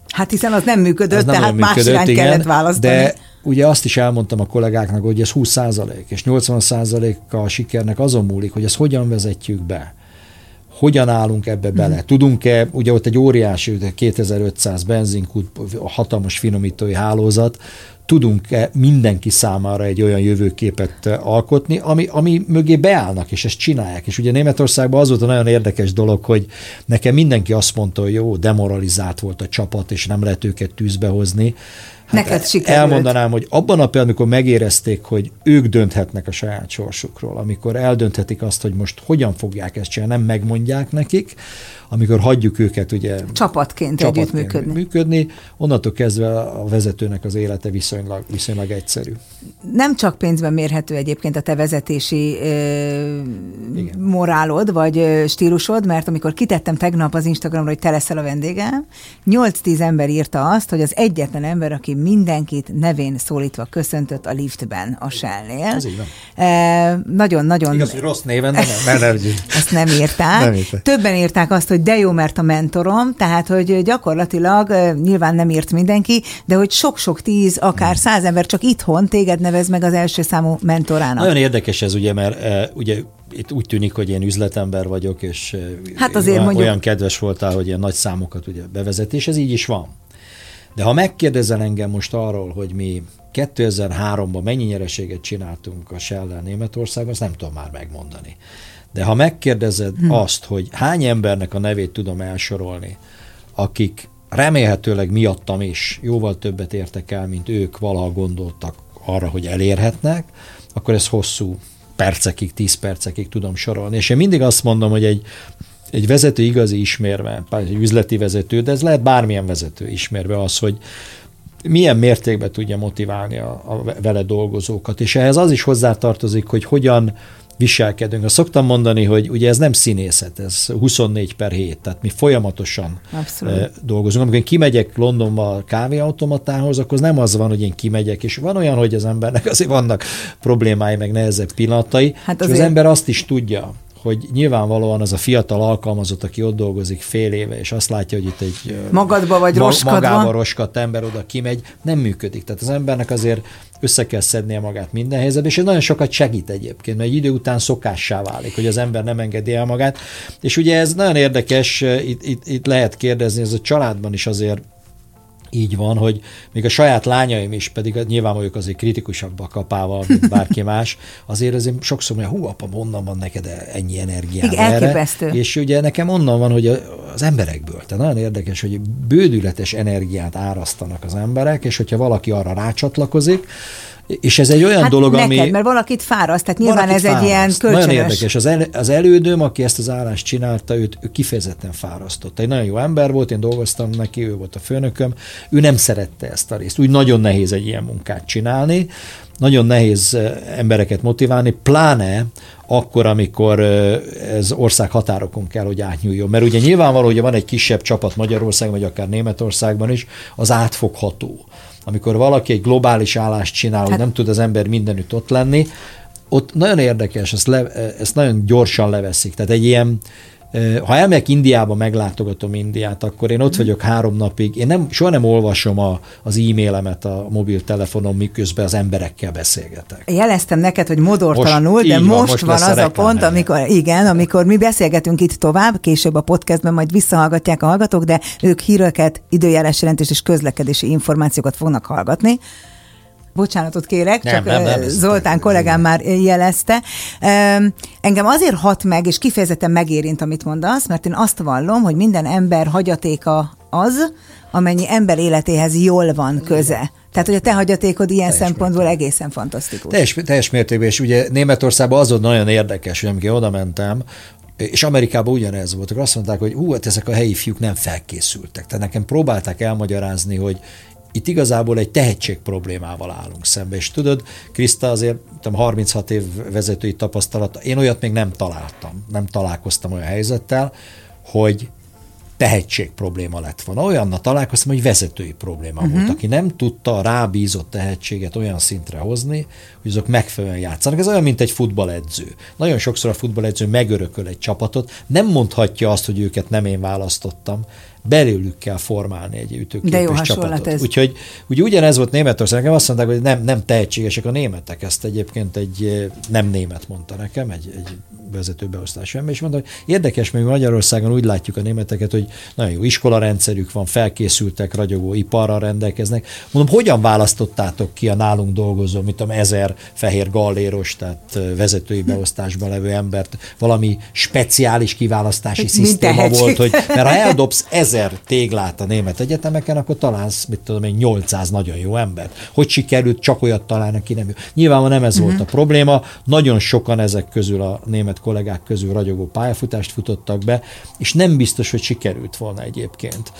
Hát hiszen az nem működött, az nem tehát működött, más irányt igen, kellett választani. De ugye azt is elmondtam a kollégáknak, hogy ez húsz százalék, és nyolcvan százaléka a sikernek azon múlik, hogy ezt hogyan vezetjük be. Hogyan állunk ebbe bele? Mm. Tudunk-e, ugye ott egy óriási kétezer-ötszáz benzinkút, a hatalmas finomítói hálózat, tudunk-e mindenki számára egy olyan jövőképet alkotni, ami, ami mögé beállnak, és ezt csinálják. És ugye Németországban az volt a nagyon érdekes dolog, hogy nekem mindenki azt mondta, hogy jó, demoralizált volt a csapat, és nem lehet őket tűzbe hozni. Hát neked sikerült. Elmondanám, hogy abban a pillanatban, amikor megérezték, hogy ők dönthetnek a saját sorsukról, amikor eldönthetik azt, hogy most hogyan fogják ezt csinálni, nem megmondják nekik, amikor hagyjuk őket ugye csapatként, csapatként együttműködni, működni, onnantól kezdve a vezetőnek az élete viszonylag, viszonylag egyszerű. Nem csak pénzben mérhető egyébként a te vezetési ö, morálod, vagy stílusod, mert amikor kitettem tegnap az Instagramra, hogy te leszel a vendégem, nyolc-tíz ember írta azt, hogy az egyetlen ember, aki mindenkit nevén szólítva köszöntött a liftben, a Shell-nél. Ez így van. E, nagyon-nagyon... Igaz, hogy rossz néven, de nem, nem, nem. Ezt nem írták. Nem írták. Többen írták azt, hogy de jó, mert a mentorom, tehát, hogy gyakorlatilag nyilván nem írt mindenki, de hogy sok-sok tíz, akár száz ember csak itthon téged nevez meg az első számú mentorának. Nagyon érdekes ez, ugye, mert e, ugye itt úgy tűnik, hogy én üzletember vagyok, és hát azért olyan, mondjuk... olyan kedves voltál, hogy ilyen nagy számokat ugye bevezet, és ez így is van. De ha megkérdezel engem most arról, hogy mi kétezer-háromban mennyi nyereséget csináltunk a Shell-lel Németországban, azt nem tudom már megmondani. De ha megkérdezed hmm. azt, hogy hány embernek a nevét tudom elsorolni, akik remélhetőleg miattam is jóval többet értek el, mint ők valaha gondoltak arra, hogy elérhetnek, akkor ez hosszú percekig, tíz percekig tudom sorolni. És én mindig azt mondom, hogy egy Egy vezető igazi ismérve, egy üzleti vezető, de ez lehet bármilyen vezető ismérve az, hogy milyen mértékben tudja motiválni a, a vele dolgozókat. És ehhez az is hozzátartozik, hogy hogyan viselkedünk. Azt szoktam mondani, hogy ugye ez nem színészet, ez huszonnégy per hét, tehát mi folyamatosan Abszolút. dolgozunk. Amikor én kimegyek Londonba a kávéautomatához, akkor nem az van, hogy én kimegyek, és van olyan, hogy az embernek azért vannak problémái, meg nehezebb pillanatai, hát azért... és az ember azt is tudja, hogy nyilvánvalóan az a fiatal alkalmazott, aki ott dolgozik fél éve, és azt látja, hogy itt egy magadba vagy roskadva. Magába roskadt ember oda kimegy, nem működik. Tehát az embernek azért össze kell szednie magát minden helyzetben, és ez nagyon sokat segít egyébként, mert egy idő után szokássá válik, hogy az ember nem engedi el magát. És ugye ez nagyon érdekes, itt, itt, itt lehet kérdezni, ez a családban is azért így van, hogy még a saját lányaim is, pedig nyilván mondjuk azért kritikusabb a kapával, mint bárki más, azért azért sokszor mondja, hú, apam, onnan van neked ennyi energiád erre. És ugye nekem onnan van, hogy az emberekből. Tehát nagyon érdekes, hogy bődületes energiát árasztanak az emberek, és hogyha valaki arra rácsatlakozik, és ez egy olyan hát dolog, neked, ami... mert valakit fáraszt, tehát nyilván ez fáraszt. Egy ilyen kölcsönös... Nagyon érdekes, az, el, az elődöm, aki ezt az állást csinálta, őt ő kifejezetten fárasztott. Egy nagyon jó ember volt, én dolgoztam neki, ő volt a főnököm, ő nem szerette ezt a részt. Úgy nagyon nehéz egy ilyen munkát csinálni, nagyon nehéz embereket motiválni, pláne akkor, amikor ez ország határokon kell, hogy átnyúljon. Mert ugye nyilvánvaló, hogy van egy kisebb csapat Magyarországon, vagy akár Németországban is, az átfogható. Amikor valaki egy globális állást csinál, hát, hogy nem tud az ember mindenütt ott lenni, ott nagyon érdekes, ezt, le, ezt nagyon gyorsan leveszik. Tehát egy ilyen ha elmegyek Indiába, meglátogatom Indiát, akkor én ott vagyok három napig. Én nem, soha nem olvasom a, az e-mailemet a mobiltelefonon, miközben az emberekkel beszélgetek. Jeleztem neked, hogy modortalanul, most, de van, most, most van az a, a pont, amikor, igen, amikor mi beszélgetünk itt tovább, később a podcastben majd visszahallgatják a hallgatók, de ők híreket, időjárás jelentést és közlekedési információkat fognak hallgatni. Bocsánatot kérek, nem, csak nem, nem, nem, Zoltán nem, kollégám nem. már jelezte. Engem azért hat meg, és kifejezetten megérint, amit mondasz, mert én azt vallom, hogy minden ember hagyatéka az, amennyi ember életéhez jól van köze. Tehát, hogy a te hagyatékod ilyen teljes szempontból mértékben. Egészen fantasztikus. Teljes, teljes mértékben, és ugye Németországban az volt nagyon érdekes, hogy amikor oda mentem, és Amerikában ugyanez volt, akkor azt mondták, hogy hú, hát ezek a helyi fiúk nem felkészültek. Tehát nekem próbálták elmagyarázni, hogy itt igazából egy tehetség problémával állunk szembe, és tudod, Kriszta azért tudom, harminchat év vezetői tapasztalata, én olyat még nem találtam, nem találkoztam olyan helyzettel, hogy tehetség probléma lett volna. Olyannal találkoztam, hogy vezetői probléma uh-huh. volt, aki nem tudta a rábízott tehetséget olyan szintre hozni, hogy azok megfelelően játszanak. Ez olyan, mint egy futballedző. Nagyon sokszor a futballedző megörököl egy csapatot, nem mondhatja azt, hogy őket nem én választottam, belőlük kell formálni egy ütőképes csapatot. Úgyhogy úgy, ugyanez volt Németország, nekem azt mondták, hogy nem, nem tehetségesek a németek, ezt egyébként egy nem német mondta nekem, egy, egy vezetőbeosztású ember, és mondta, hogy érdekes, mert Magyarországon úgy látjuk a németeket, hogy nagyon jó iskolarendszerük van, felkészültek, ragyogó iparral rendelkeznek. Mondom, hogyan választottátok ki a nálunk dolgozó, mit tudom, ezer fehér galléros, tehát vezetői beosztásban levő embert, valami speciális kiválasztási szisztéma volt, hogy mert ha eldobsz ezer téglát a német egyetemeken, akkor találsz, mit tudom én, nyolcszáz nagyon jó embert. Hogy sikerült csak olyat találni, aki nem jó. Nyilvánvalóan nem ez uh-huh. volt a probléma, nagyon sokan ezek közül a német kollégák közül ragyogó pályafutást futottak be, és nem biztos, hogy sikerült volna egyébként.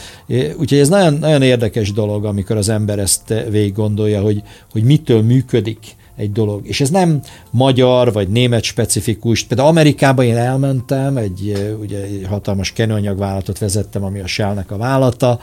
Úgyhogy ez nagyon, nagyon érdekes dolog, amikor az ember ezt végig gondolja, hogy, hogy mitől működik egy dolog. És ez nem magyar vagy német specifikus. Például Amerikában én elmentem, egy ugye, hatalmas kenőanyagvállalatot vezettem, ami a Shellnek a vállalata,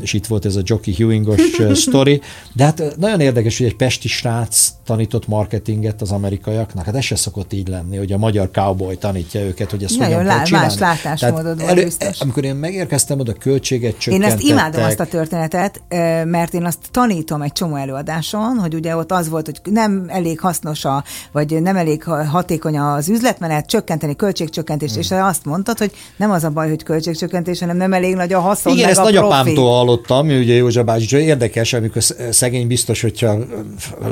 és itt volt ez a Jockey Hewingos sztori. De hát nagyon érdekes, hogy egy pesti srác tanított marketinget az amerikaiaknak. Hát ez se szokott így lenni, hogy a magyar cowboy tanítja őket, hogy ezt hogyan kell csinálni. Más látásmódod volt biztos. Amikor én megérkeztem oda, költséget csökkentettek. Én ezt imádom, azt a történetet, mert én azt tanítom egy csomó előadáson, hogy ugye ott az volt, hogy nem elég hasznos a, vagy nem elég hatékony az üzletmenet, csökkenteni költségcsökkentést, hmm. és azt mondtad, hogy nem az a baj, hogy költségcsökkentés, hanem nem elég nagy a haszon. Igen, meg a profi. Hallottam, ugye Józsa bácsi, érdekes, amikor szegény biztos, hogyha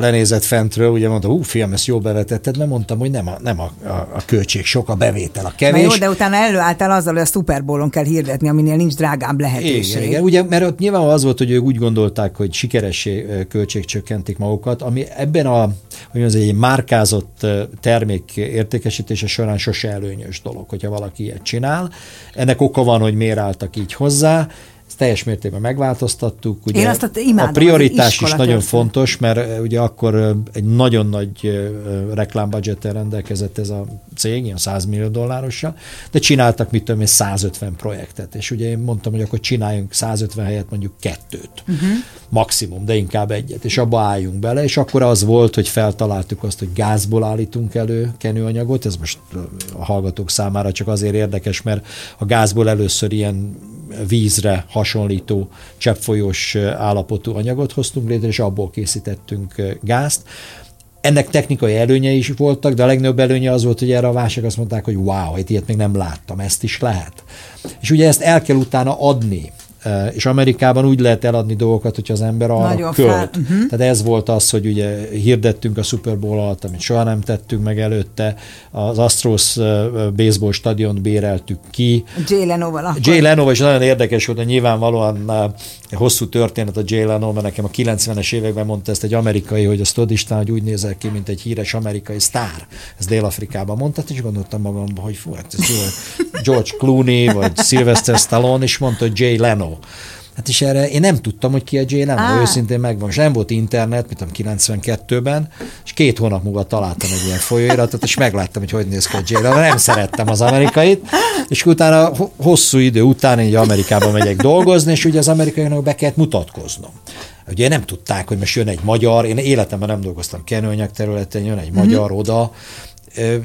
lenézett fentről, ugye mondta, hú, fiam, ezt jól bevetetted, mert mondtam, hogy nem a, nem a, a, a költség sok, a bevétel a kevés. Jó, de utána előálltál azzal, hogy a Super Bowl-on kell hirdetni, aminél nincs drágább lehetőség. Igen, igen. Ugye, mert ott nyilván az volt, hogy ők úgy gondolták, hogy sikeressé költségcsökkentik magukat, ami ebben a az egy márkázott termék értékesítése során sose előnyös dolog, hogyha valaki ilyet csinál. Ennek oka van, hogy miért álltak így hozzá. Ezt teljes mértékben megváltoztattuk. Ugye azt imádom, a prioritás is nagyon fontos, mert ugye akkor egy nagyon nagy reklámbudgettel rendelkezett ez a cég, ilyen száz millió dollárossal, de csináltak, mit tudom én, százötven projektet, és ugye én mondtam, hogy akkor csináljunk százötven helyett mondjuk kettőt. Uh-huh. Maximum, de inkább egyet, és abba álljunk bele, és akkor az volt, hogy feltaláltuk azt, hogy gázból állítunk elő kenőanyagot, ez most a hallgatók számára csak azért érdekes, mert a gázból először ilyen vízre hasonlító cseppfolyós állapotú anyagot hoztunk létre, és abból készítettünk gázt. Ennek technikai előnyei is voltak, de a legnagyobb előnye az volt, hogy erre a vásárlók azt mondták, hogy wow, itt ilyet még nem láttam, ezt is lehet. És ugye ezt el kell utána adni, és Amerikában úgy lehet eladni dolgokat, hogyha az ember arra költ. Uh-huh. Tehát ez volt az, hogy ugye hirdettünk a Super Bowl alatt, amit soha nem tettünk meg előtte, az Astros baseball stadiont béreltük ki. Jay Lenoval akkor. Jay Lenoval, és nagyon érdekes volt, hogy nyilvánvalóan hosszú történet a Jay Leno, mert nekem a kilencvenes években mondta ezt egy amerikai, hogy azt tudod Isten, hogy úgy nézel ki, mint egy híres amerikai sztár. Ez Dél-Afrikában mondta, és gondoltam magamban, hogy fú, hát ez jó, George Clooney, vagy Sylvester Stallone, és mondta, hogy Jay Leno. Hát és erre én nem tudtam, hogy ki a Jay Leno, ah. őszintén megvan, és nem volt internet, mit tudom, kilencvenkettőben, és két hónap múlva találtam egy ilyen folyóiratot, és megláttam, hogy hogy néz ki a Jay Leno, nem szerettem az amerikait, és utána hosszú idő után én Amerikába megyek dolgozni, és ugye az amerikaiaknak be kellett mutatkoznom. Ugye nem tudták, hogy most jön egy magyar, én életemben nem dolgoztam kenőanyag területen, jön egy magyar mm-hmm. oda,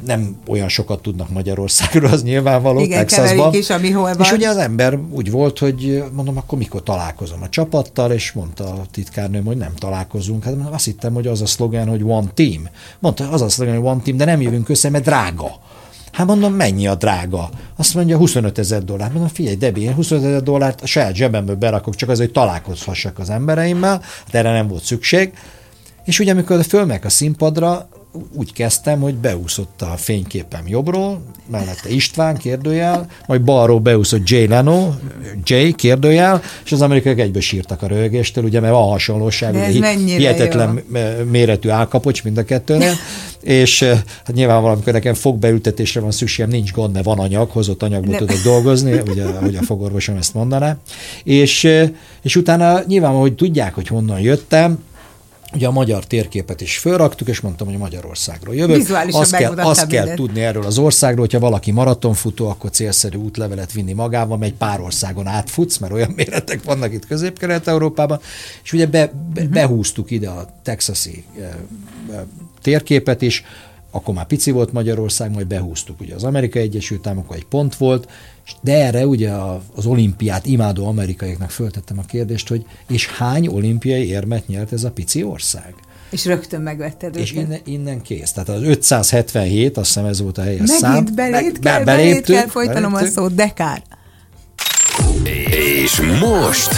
nem olyan sokat tudnak Magyarországról, az nyilvánvaló. Igen, keverik is, ami hol van. És ugye az ember úgy volt, hogy mondom, akkor mikor találkozom a csapattal, és mondta a titkárnőm, hogy nem találkozunk. Hát mondom, azt hittem, hogy az a szlogán, hogy one team. Mondta, az a szlogán, hogy one team, de nem jövünk össze, mert drága. Hát mondom, mennyi a drága? Azt mondja, huszonöt ezer dollár. Mondom, figyelj, Debi, én huszonöt ezer dollárt a saját zsebemből berakok, csak azért, hogy találkozhassak az embereimmel, de erre nem volt szükség. És ugye, amikor fölmegyek a színpadra, úgy kezdtem, hogy beúszott a fényképem jobbról, mellette István kérdőjel, majd balról beúszott Jay Leno, Jay kérdőjel, és az amerikaiak egyből sírtak a röhögéstől, ugye, mert van hasonlóság, hihetetlen jó méretű állkapocs mind a kettőnél, és hát nyilván valamikor nekem fogbeültetésre van szükségem, nincs gond, de van anyag, hozott anyagból nem tudok dolgozni, ugye, ahogy a fogorvosom ezt mondaná, és, és utána nyilván, hogy tudják, hogy honnan jöttem, ugye a magyar térképet is fölraktuk, és mondtam, hogy Magyarországról jövök. Azt kell, azt kell tudni erről az országról, hogyha valaki maratonfutó, akkor célszerű útlevelet vinni magával, mert egy pár országon átfutsz, mert olyan méretek vannak itt Közép-Kelet-Európában, és ugye be, be, uh-huh. behúztuk ide a texasi e, e, térképet is, akkor már pici volt Magyarország, majd behúztuk ugye az Amerikai Egyesült Államokon, egy pont volt, de erre ugye az olimpiát imádó amerikaiaknak föltettem a kérdést, hogy és hány olimpiai érmet nyert ez a pici ország? És rögtön megvetted. És innen, innen kész. Tehát az ötszázhetvenhét, azt hiszem ez volt a helyes szám. Megint beléd kell, be, beléd kell folytanom a szót, de kár. És most...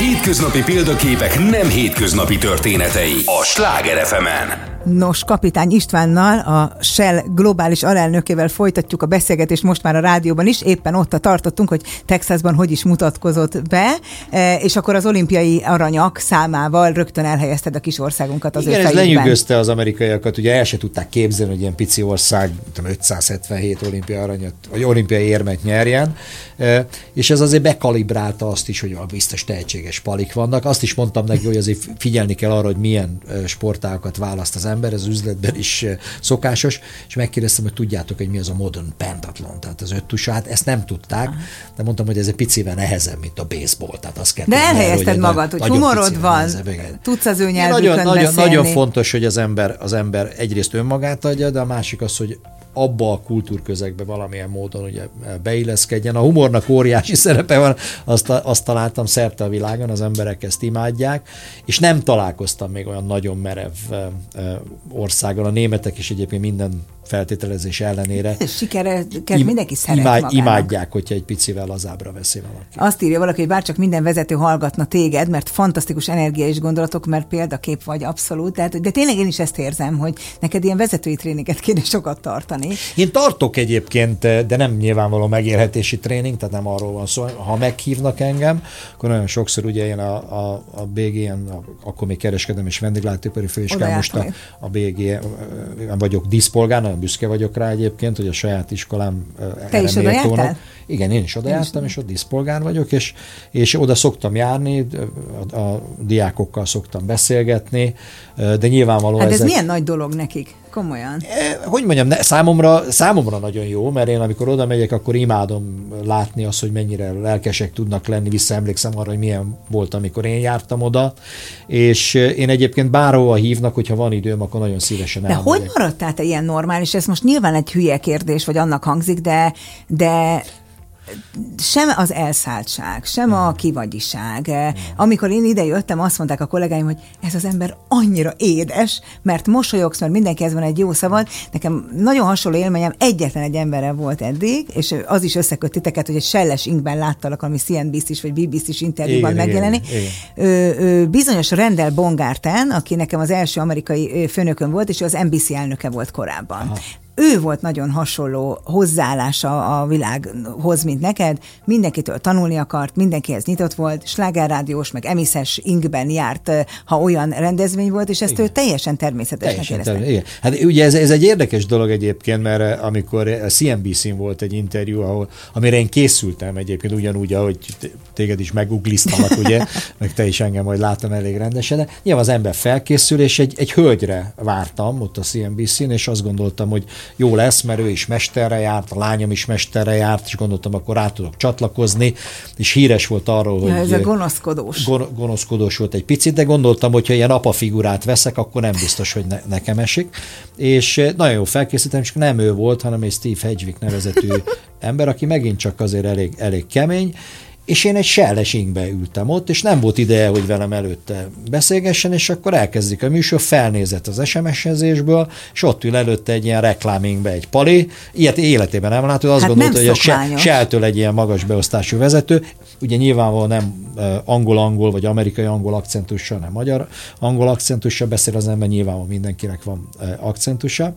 Hétköznapi példaképek, nem hétköznapi történetei a Sláger ef em-en. Nos, Kapitány Istvánnal, a Shell globális alelnökével folytatjuk a beszélgetést most már a rádióban is. Éppen ott tartottunk, hogy Texasban hogy is mutatkozott be, és akkor az olimpiai aranyak számával rögtön elhelyezted a kis országunkat az igen, ő fejében. Igen, ez lenyűgözte az amerikaiakat. Ugye el se tudták képzelni, hogy ilyen pici ország ötszázhetvenhét olimpiai aranyat, vagy olimpiai érmet nyerjen, és ez azért bekalibrálta azt is, hogy a biztos tehetséges palik vannak. Azt is mondtam neki, hogy azért figyelni kell arra, hogy milyen sportágokat választ az ember. ember, ez üzletben is szokásos, és megkérdeztem, hogy tudjátok, hogy mi az a modern pentathlon, tehát az öttusa, hát ezt nem tudták, de mondtam, hogy ez egy picivel nehezebb, mint a baseball, tehát azt kell de tudni. De elhelyezted magad, hogy humorod van, nehezebb, tudsz az ő nyelvükön beszélni. Nagyon fontos, hogy az ember, az ember egyrészt önmagát adja, de a másik az, hogy abba a kultúrközegbe valamilyen módon ugye beilleszkedjen. A humornak óriási szerepe van, azt, azt találtam szerte a világon, az emberek ezt imádják, és nem találkoztam még olyan nagyon merev országon. A németek is egyébként minden feltételezés ellenére. Sikereket mindenki szeret imád, magának. Imádják, hogyha egy picivel lazábra veszi valaki. Azt írja valaki, hogy bárcsak minden vezető hallgatna téged, mert fantasztikus energia és gondolatok, mert példakép vagy abszolút. De, de tényleg én is ezt érzem, hogy neked ilyen vezetői tréninget kéne sokat tartani. Én tartok egyébként, de nem nyilvánvaló megélhetési tréning, tehát nem arról van szó. Ha meghívnak engem, akkor nagyon sokszor ugye én a, a, a bé gé en, a, akkor még kereskedem és vendéglátóipari főiskán, most a, a bé gé en vagyok díszpolgárnak, büszke vagyok rá egyébként, hogy a saját iskolám te is oda jártál? Igen, én is oda jártam, és ott díszpolgár vagyok, és, és oda szoktam járni, a, a diákokkal szoktam beszélgetni, de nyilvánvalóan... Hát ez ezek... milyen nagy dolog nekik? Komolyan. Hogy mondjam, ne, számomra, számomra nagyon jó, mert én amikor oda megyek, akkor imádom látni azt, hogy mennyire lelkesek tudnak lenni, visszaemlékszem arra, hogy milyen volt, amikor én jártam oda, és én egyébként bárhova hívnak, hogyha van időm, akkor nagyon szívesen elmegyek. De hogy maradtál te ilyen normális? Ez most nyilván egy hülye kérdés, vagy annak hangzik, de... de... sem az elszálltság, sem a kivagyiság. Amikor én ide jöttem, azt mondták a kollégáim, hogy ez az ember annyira édes, mert mosolyogsz, mert mindenkihez van egy jó szavad. Nekem nagyon hasonló élményem egyetlen egy emberrel volt eddig, és az is összeköt titeket, hogy egy selles inkben láttalak, ami C N B C-s vagy B B C-s interjúban megjeleni. Bizonyos Randall Bongarten, aki nekem az első amerikai főnökön volt, és az N B C elnöke volt korábban. Aha. Ő volt nagyon hasonló hozzáállása a világhoz, mint neked. Mindenkitől tanulni akart, mindenkihez nyitott volt, slágerrádiós, meg emiszes inkben járt, ha olyan rendezvény volt, és ezt igen. Ő teljesen természetesnek érezte. Hát ugye ez, ez egy érdekes dolog egyébként, mert amikor a C N B C-n volt egy interjú, ahol, amire én készültem egyébként, ugyanúgy, ahogy téged is meguglisztalak, ugye, meg te is engem majd látom elég rendesen, de nyilván az ember felkészül, és egy, egy hölgyre vártam ott a C N B C-n, és azt gondoltam, hogy jó lesz, mert ő is mesterre járt, a lányom is mesterre járt, és gondoltam, akkor rá tudok csatlakozni, és híres volt arról, hogy... Na, ez a gonoszkodós. Gon- gonoszkodós volt egy picit, de gondoltam, hogyha ilyen apa figurát veszek, akkor nem biztos, hogy ne- nekem esik. És nagyon jól felkészítem, és nem ő volt, hanem egy Steve Hedgewick nevezetű ember, aki megint csak azért elég, elég kemény, és én egy selles ingbe ültem ott, és nem volt ideje, hogy velem előtte beszélgessen, és akkor elkezdik a műsor, felnézett az es em es-ezésből, és ott ül előtte egy ilyen reklámingbe egy pali, ilyet életében nem látott, azt hát gondolta, hogy a Shell-től egy ilyen magas beosztású vezető, ugye nyilvánvalóan nem angol-angol, vagy amerikai angol akcentussal, nem magyar angol akcentussal beszél az ember, nyilvánvalóan mindenkinek van akcentusa,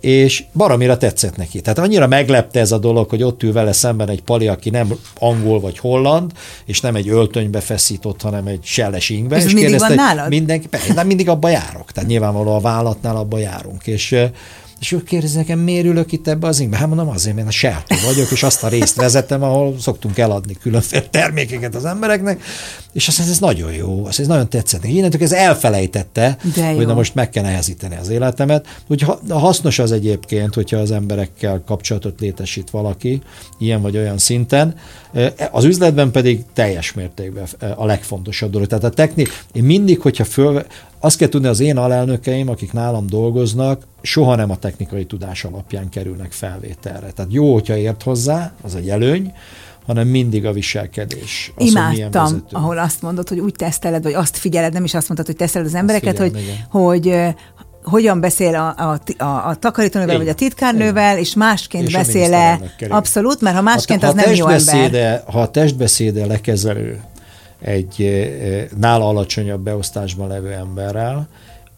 és baromira tetszett neki. Tehát annyira meglepte ez a dolog, hogy ott ül vele szemben egy pali, aki nem angol vagy holland, és nem egy öltönybe feszított, hanem egy selles ingbe. Ez és mindig kérdezte, van nálad? Mindenki, nem mindig abba járok. Tehát nyilvánvalóan a vállalatnál abba járunk. És, és ő kérdezi nekem, miért ülök itt ebbe az ingbe? Hát mondom, azért, mert a Shell-től vagyok, és azt a részt vezetem, ahol szoktunk eladni különféle termékeket az embereknek, és azt hiszem, ez nagyon jó, azt hiszem, nagyon tetszett. Innentől ez elfelejtette, hogy na most meg kell nehezíteni az életemet. Úgy hasznos az egyébként, hogyha az emberekkel kapcsolatot létesít valaki, ilyen vagy olyan szinten. Az üzletben pedig teljes mértékben a legfontosabb dolog. Tehát a technika, én mindig, hogyha föl... Azt kell tudni, az én alelnökeim, akik nálam dolgoznak, soha nem a technikai tudás alapján kerülnek felvételre. Tehát jó, hogyha ért hozzá, az egy előny, hanem mindig a viselkedés. Az, imádtam, ahol azt mondod, hogy úgy teszteled, vagy azt figyeled, nem is azt mondtad, hogy teszteled az embereket, figyelem, hogy, hogy hogyan beszél a, a, a, a takarítónővel, vagy a titkárnővel, igen. És másként és beszél-e. Abszolút, mert ha másként ha, az ha nem jó ember. Ha a testbeszéde lekezelő egy nála alacsonyabb beosztásban levő emberrel,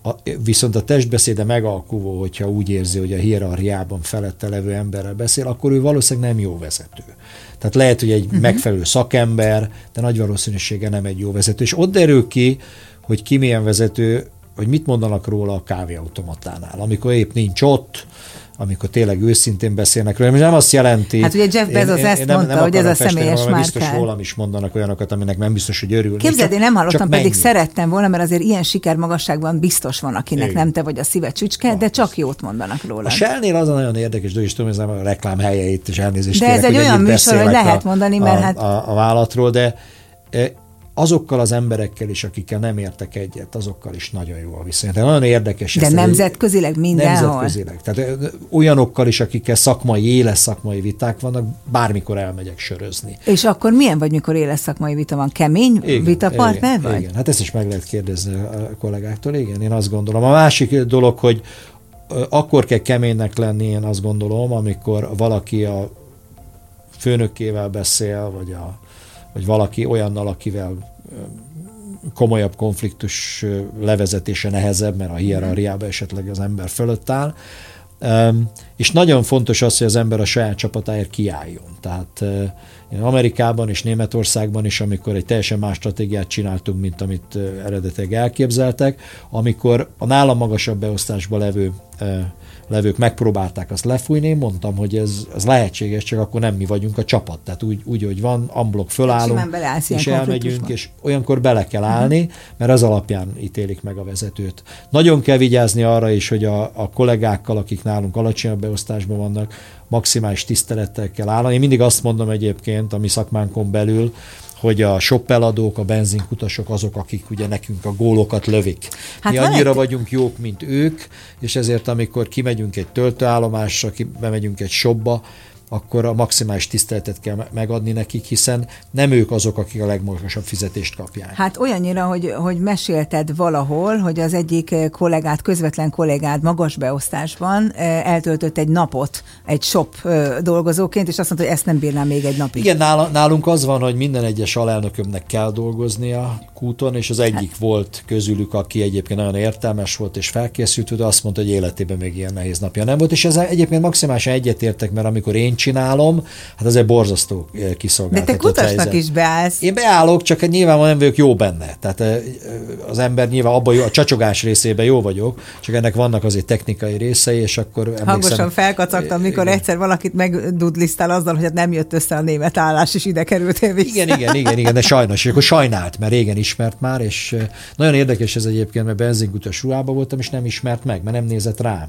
a, viszont a testbeszéde megalkuvó, hogyha úgy érzi, hogy a hierarchiában felette levő emberrel beszél, akkor ő valószínűleg nem jó vezető. Tehát lehet, hogy egy uh-huh. megfelelő szakember, de nagy valószínűsége nem egy jó vezető. És ott derül ki, hogy ki milyen vezető, hogy mit mondanak róla a kávéautomatánál, amikor épp nincs ott, amikor tényleg őszintén beszélnek róla. Nem azt jelenti... Hát ugye Jeff Bezos én, én, ezt én nem, mondta, nem hogy ez a személyes márkán. Biztos rólam is mondanak olyanokat, aminek nem biztos, hogy örülnek. Képzeld, én nem hallottam, pedig mennyi. Szerettem volna, mert azért ilyen sikermagasságban biztos van, akinek én. Nem te vagy a szíve csücske, de csak jót mondanak róla. A Shell-nél az a nagyon érdekes dolog, és tudom, hogy nem a reklám helye itt, és elnézést kérek, hogy egyébként beszélek hogy lehet mondani, mert a, hát... a, a vállalatról, de... E, azokkal az emberekkel is, akikkel nem értek egyet, azokkal is nagyon jó a viszony. Tehát nagyon érdekes. De nemzetközileg mindenhol. Nemzetközileg. Tehát olyanokkal is, akikkel szakmai, éles szakmai viták vannak, bármikor elmegyek sörözni. És akkor milyen vagy, mikor éles szakmai vita van? Kemény igen, vitapartner igen, vagy? Igen, hát ezt is meg lehet kérdezni a kollégáktól. Igen, én azt gondolom. A másik dolog, hogy akkor kell keménynek lenni, én azt gondolom, amikor valaki a főnökével beszél, vagy a vagy valaki olyannal, akivel komolyabb konfliktus levezetése nehezebb, mert a hierarchiában esetleg az ember fölött áll. És nagyon fontos az, hogy az ember a saját csapatáért kiálljon. Tehát Amerikában és Németországban is, amikor egy teljesen más stratégiát csináltunk, mint amit eredetileg elképzeltek, amikor a nálam magasabb beosztásban levő levők megpróbálták azt lefújni, én mondtam, hogy ez, ez lehetséges, csak akkor nem mi vagyunk a csapat. Tehát úgy, úgy hogy van, amblok fölállunk, és elmegyünk, és olyankor bele kell állni, uh-huh. mert az alapján ítélik meg a vezetőt. Nagyon kell vigyázni arra is, hogy a, a kollégákkal, akik nálunk alacsonyabb beosztásban vannak, maximális tisztelettel kell állni. Én mindig azt mondom egyébként a mi szakmánkon belül, hogy a shoppeladók, a benzinkutasok azok, akik ugye nekünk a gólokat lövik. Hát mi annyira lehet. Vagyunk jók, mint ők, és ezért amikor kimegyünk egy töltőállomásra, bemegyünk egy shopba, akkor a maximális tiszteletet kell megadni nekik, hiszen nem ők azok, akik a legmagasabb fizetést kapják. Hát olyannyira, hogy, hogy mesélted valahol, hogy az egyik kollégád, közvetlen kollégád magas beosztásban eltöltött egy napot egy shop dolgozóként, és azt mondta, hogy ezt nem bírnám még egy napig. Igen, nálunk az van, hogy minden egyes alelnökömnek kell dolgoznia kúton, és az egyik hát. Volt közülük, aki egyébként nagyon értelmes volt és felkészült, de azt mondta, hogy életében még ilyen nehéz napja nem volt, és ez egyébként maximálisan egyetértek, mert amikor én csinálom, hát ez egy borzasztó kiszolgáltatott. De te kutasnak helyzet. Is beállsz. Én beállok, csak nyilvánvalóan nem vagyok jó benne. Tehát az ember nyilván abban jó, a csacsogás részében jó vagyok, csak ennek vannak azért technikai részei, és akkor emlékszem... Hangosan felkacagtam, mikor igen. egyszer valakit megdudlisztál azzal, hogy hát nem jött össze a német állás, és ide kerültél vissza. Igen, igen, igen, igen, de sajnos, és akkor sajnált, mert régen ismert már, és nagyon érdekes ez egyébként, mert benzinkutas ruhában voltam, és nem ismert meg, mert nem nézett rám.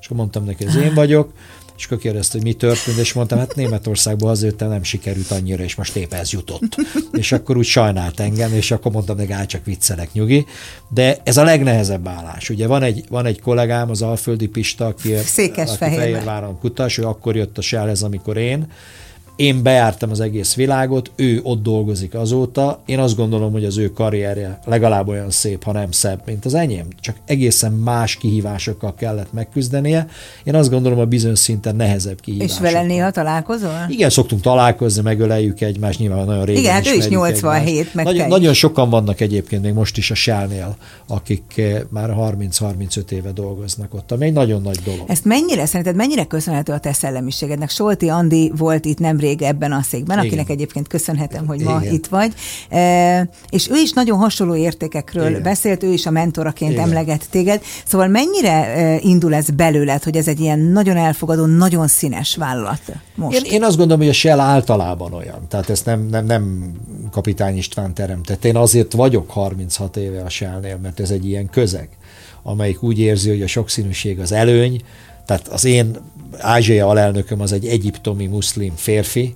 És akkor mondtam neki, ez én vagyok, és akkor kérdezte, hogy mi történt, és mondtam, hát Németországban azért nem sikerült annyira, és most épp ez jutott. És akkor úgy sajnált engem, és akkor mondtam neki, áll, csak viccelek, nyugi. De ez a legnehezebb állás. Ugye van egy, van egy kollégám, az Alföldi Pista, aki Fehérváron kutas, ő akkor jött a Shellhez, amikor én, Én bejártam az egész világot, ő ott dolgozik azóta, én azt gondolom, hogy az ő karrierje legalább olyan szép, ha nem szebb, mint az enyém, csak egészen más kihívásokkal kellett megküzdenie. Én azt gondolom, a bizonyos szinten nehezebb kihívásokkal. És vele néha találkozol? Igen, szoktunk találkozni, megöleljük egymást, nyilván nagyon régen igen, ismerjük. Igen, ő is nyolcvanhét, meg nagyon, nagyon sokan vannak egyébként még most is a Shellnél, akik már harminc-harmincöt éve dolgoznak ott, ami egy nagyon nagy dolog. Ezt mennyire szerinted, mennyire köszönhető a te szellemiségednek? Solti Andi volt itt nem ebben a székben, igen, akinek egyébként köszönhetem, hogy ma igen, itt vagy. E, és ő is nagyon hasonló értékekről igen, beszélt, ő is a mentoraként igen, emlegett téged. Szóval mennyire indul ez belőled, hogy ez egy ilyen nagyon elfogadó, nagyon színes vállalat most? Én, én azt gondolom, hogy a Shell általában olyan. Tehát ezt nem, nem, nem Kapitány István teremtett. Én azért vagyok harminchat éve a Shellnél, mert ez egy ilyen közeg, amelyik úgy érzi, hogy a sokszínűség az előny. Tehát az én ázsiai alelnököm az egy egyiptomi muszlim férfi,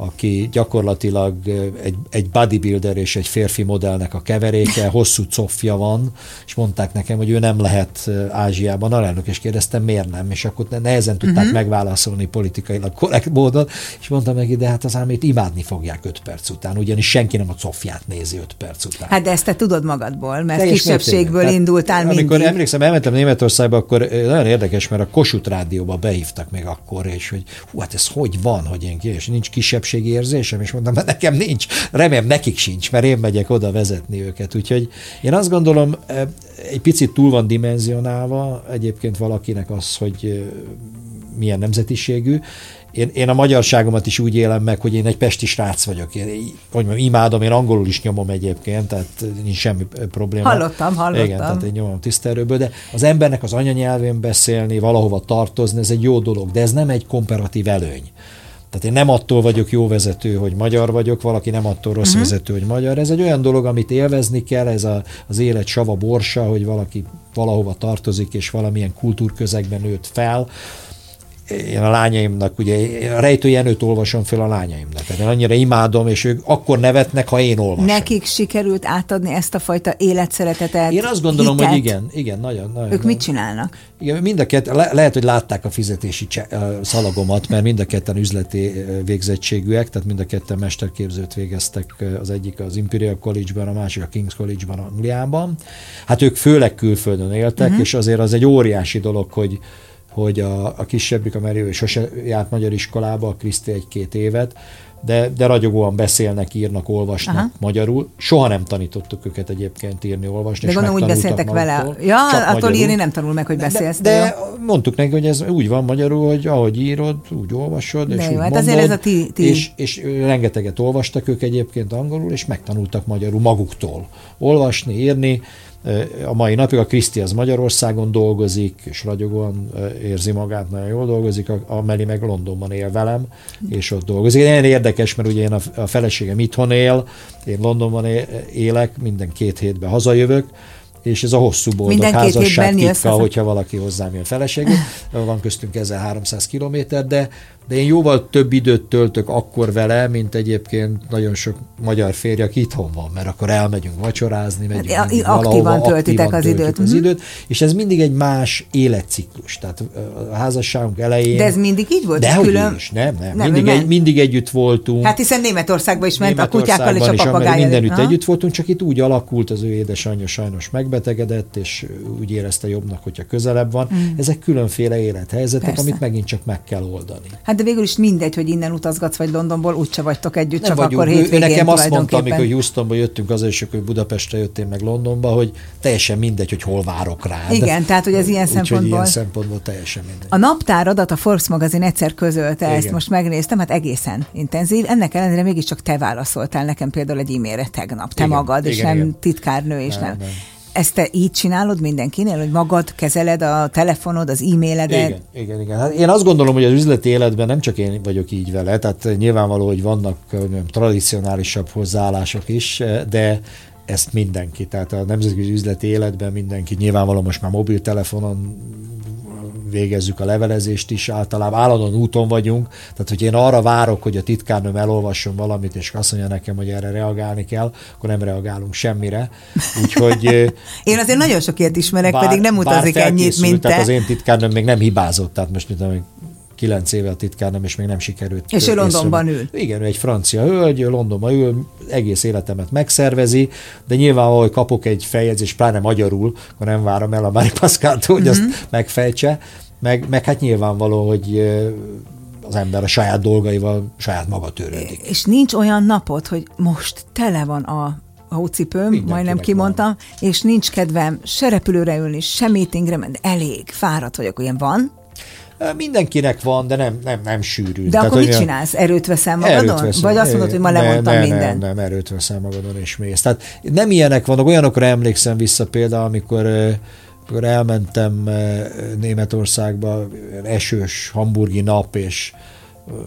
aki gyakorlatilag egy, egy bodybuilder és egy férfi modellnek a keveréke, hosszú cofja van, és mondták nekem, hogy ő nem lehet Ázsiában alelnök, és kérdeztem, miért nem, és akkor nehezen tudták uh-huh. megválaszolni politikailag korrekt módon, és mondtam neki, de hát az ámét imádni fogják öt perc után, ugyanis senki nem a cofját nézi öt perc után. Hát de ezt te tudod magadból, mert de kisebbségből tehát, indultál mindig. Amikor emlékszem, elmentem Németországba, akkor nagyon érdekes, mert a Kossuth Rádióba behívtak meg akkor, és hogy hú, hát ez hogy van, hogy én és nincs kisebb érzésem, és mondtam, mert nekem nincs, remélem nekik sincs, mert én megyek oda vezetni őket, úgyhogy én azt gondolom, egy picit túl van dimenzionálva egyébként valakinek az, hogy milyen nemzetiségű. Én, én a magyarságomat is úgy élem meg, hogy én egy pesti srác vagyok. Én, hogy mondjam, imádom, én angolul is nyomom egyébként, tehát nincs semmi probléma. Hallottam, hallottam. Igen, tehát én nyomom tiszterőből, de az embernek az anyanyelvén beszélni, valahova tartozni, ez egy jó dolog, de ez nem egy komparatív előny. Tehát én nem attól vagyok jó vezető, hogy magyar vagyok, valaki nem attól rossz uh-huh. vezető, hogy magyar. Ez egy olyan dolog, amit élvezni kell, ez a, az élet sava borsa, hogy valaki valahova tartozik, és valamilyen kultúrközegben nőtt fel. Én a lányaimnak, ugye a Rejtő Jenőt olvasom fel a lányaimnak. Tehát én annyira imádom, és ők akkor nevetnek, ha én olvasom. Nekik sikerült átadni ezt a fajta életszeretetet, én azt gondolom, hitet, hogy igen, igen, nagyon. nagyon ők nagyon. Mit csinálnak? Igen, mind a ketten, le, lehet, hogy látták a fizetési cse- szalagomat, mert mind a ketten üzleti végzettségűek, tehát mind a ketten mesterképzőt végeztek, az egyik az Imperial College-ban, a másik a King's College-ban, Angliában. Hát ők főleg külföldön éltek, uh-huh. és azért az egy óriási dolog, hogy hogy a, a kisebbik, amely ő sose járt magyar iskolába, a Kriszti egy-két évet, de, de ragyogóan beszélnek, írnak, olvasnak aha. magyarul. Soha nem tanítottuk őket egyébként írni, olvasni. De gondolom, úgy beszéltek vele. Ja, attól írni nem tanul meg, hogy beszélsz. De, de, de mondtuk neki, hogy ez úgy van magyarul, hogy ahogy írod, úgy olvasod, de és jó, úgy hát mondod. Azért ez a ti, ti. És, és rengeteget olvastak ők egyébként angolul, és megtanultak magyarul maguktól olvasni, írni. A mai napig a Kriszti az Magyarországon dolgozik, és ragyogóan érzi magát, nagyon jól dolgozik, a Meli meg Londonban él velem, és ott dolgozik. Nagyon érdekes, mert ugye én a feleségem itthon él, én Londonban élek, minden két hétben hazajövök, és ez a hosszú boldog házasság titka, hogyha valaki hozzám jön feleségül. Van köztünk ezerháromszáz kilométer, de, de én jóval több időt töltök akkor vele, mint egyébként nagyon sok magyar férj, aki itthon van, mert akkor elmegyünk vacsorázni, megyünk hát, aktívan valahova, töltitek aktívan az, időt. az időt. És ez mindig egy más életciklus, tehát a házasságunk elején... De ez mindig így volt? De külön... is, nem, nem. nem mindig, egy, mindig együtt voltunk. Hát hiszen Németországban is ment Németországban a kutyákkal és a papagájjal. Mindenütt ha? együtt voltunk, csak itt úgy alakult, az ő édesanyja sajnos meg betegedett, és úgy érezte jobbnak, hogyha közelebb van. Mm. Ezek különféle élethelyzetek, persze, amit megint csak meg kell oldani. Hát de végül is mindegy, hogy innen utazgatsz, vagy Londonból, úgyse vagytok együtt, nem csak vagyunk, akkor hétvégén. Ő nekem azt mondta, amikor Houstonba jöttünk, azért is, hogy Budapestre jöttél meg Londonba, hogy teljesen mindegy, hogy hol várok rád. Igen, tehát hogy ez ilyen úgy, szempontból. Ilyen szempontból teljesen mindegy. A naptáradat a Forbes magazin egyszer közölte, igen, ezt most megnéztem, hát egészen intenzív. Ennek ellenére mégiscsak te válaszoltál nekem például egy e-mailre tegnap. Te igen, magad, igen, és igen, nem igen, titkárnő, és nem. nem. Ezt te így csinálod mindenkinél, hogy magad kezeled a telefonod, az e-mailedet? Igen, igen, igen. Hát én azt gondolom, hogy az üzleti életben nem csak én vagyok így vele, tehát nyilvánvaló, hogy vannak mondjam, tradicionálisabb hozzáállások is, de ezt mindenki, tehát a nemzetközi üzleti életben mindenki, nyilvánvaló most már mobiltelefonon végezzük a levelezést is, általában állandóan úton vagyunk, tehát hogy én arra várok, hogy a titkárnőm elolvasson valamit, és azt mondja nekem, hogy erre reagálni kell, akkor nem reagálunk semmire. Úgyhogy... Én azért nagyon sok ilyet ismerek, bár, pedig nem utazik ennyit, mint te. Tehát az én titkárnőm még nem hibázott, tehát most mit tudom, kilenc éve a titkárnőm, és még nem sikerült. És ő Londonban ül. Igen, ő egy francia hölgy, Londonban ül, egész életemet megszervezi, de nyilvánvaló, hogy kapok egy feljegyzést, pláne magyarul, akkor nem várom el a Mári Paszkától, hogy mm-hmm. azt megfejtse, meg, meg hát nyilvánvaló, hogy az ember a saját dolgaival saját maga törődik. És nincs olyan napod, hogy most tele van a hócipőm, majdnem kimondtam, van. És nincs kedvem se repülőre ülni, se meetingre menni, elég, fáradt vagyok, olyan van? Mindenkinek van, de nem, nem, nem sűrű. De tehát, akkor mit csinálsz? Erőt veszel magadon? Erőt veszem. Vagy azt mondod, hogy ma lemondtam ne, ne, mindent? Nem, nem, erőt veszel magadon és mész. Tehát nem ilyenek vannak, olyanokra emlékszem vissza például, amikor, amikor elmentem Németországba, esős hamburgi nap, és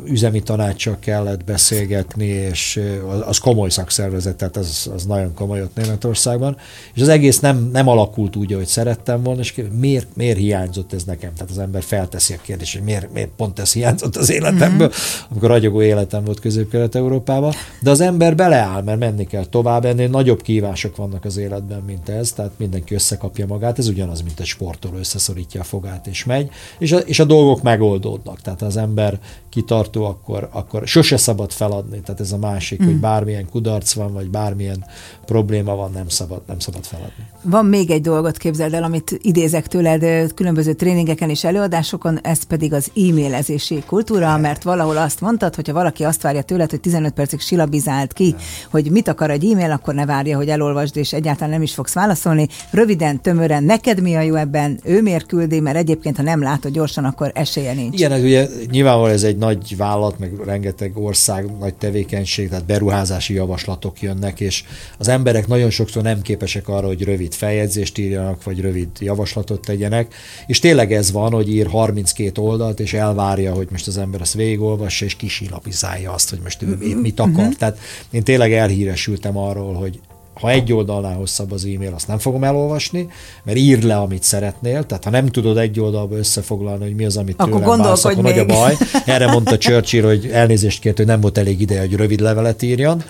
üzemi tanácssal kellett beszélgetni, és az komoly szakszervezet, tehát az, az nagyon komoly ott Németországban, és az egész nem, nem alakult úgy, ahogy szerettem volna, és miért, miért hiányzott ez nekem? Tehát az ember felteszi a kérdést, hogy miért, miért pont ez hiányzott az életemből, mm-hmm. amikor ragyogó életem volt Közép-Kelet-Európában, de az ember beleáll, mert menni kell tovább, ennél nagyobb kívások vannak az életben, mint ez, tehát mindenki összekapja magát, ez ugyanaz, mint egy sportoló, összeszorítja a fogát és megy, és a, és a dolgok megoldódnak, tehát az ember kit tartó, akkor, akkor sose szabad feladni. Tehát ez a másik, mm. hogy bármilyen kudarc van, vagy bármilyen probléma van, nem szabad, nem szabad feladni. Van még egy dolgot, képzeld el, amit idézek tőled különböző tréningeken és előadásokon, ez pedig az e-mailezési kultúra, nem. mert valahol azt mondtad, hogyha valaki azt várja tőled, hogy tizenöt percig silabizált ki, nem. hogy mit akar egy e-mail, akkor ne várja, hogy elolvasd, és egyáltalán nem is fogsz válaszolni. Röviden, tömören, neked mi a jó ebben, ő miért küldi, mert egyébként, ha nem látod gyorsan, akkor esélye nincs. Igen, ez ugye nyilvánvalóan ez egy nagy Nagy vállalat, meg rengeteg ország, nagy tevékenység, tehát beruházási javaslatok jönnek, és az emberek nagyon sokszor nem képesek arra, hogy rövid feljegyzést írjanak, vagy rövid javaslatot tegyenek, és tényleg ez van, hogy ír harminckét oldalt, és elvárja, hogy most az ember azt végigolvassa, és kisilapizálja azt, hogy most ő mit akar. Tehát én tényleg elhíresültem arról, hogy ha egy oldalnál hosszabb az e-mail, azt nem fogom elolvasni, mert írd le, amit szeretnél, tehát ha nem tudod egy oldalba összefoglalni, hogy mi az, amit akkor tőlem válsz, akkor nagy a baj. Erre mondta Churchill, hogy elnézést kért, hogy nem volt elég ideje, hogy rövid levelet írjon,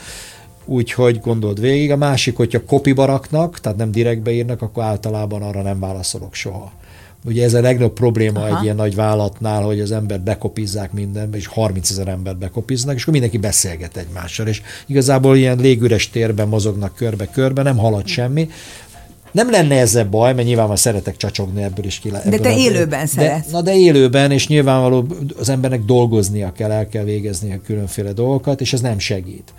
úgyhogy gondold végig. A másik, hogyha kopiba raknak, tehát nem direktbe írnak, akkor általában arra nem válaszolok soha. Ugye ez a legnagyobb probléma Aha. egy ilyen nagy vállalatnál, hogy az embert bekopizzák mindenbe, és harmincezer embert bekopiznak, és akkor mindenki beszélget egymással, és igazából ilyen légüres térben mozognak körbe-körbe, nem halad semmi. Nem lenne ezzel baj, mert nyilvánvalóan szeretek csacsogni ebből is. Ki, ebből de te élőben szeretsz. Na de élőben, és nyilvánvalóan az embernek dolgoznia kell, el kell végezni a különféle dolgokat, és ez nem segít.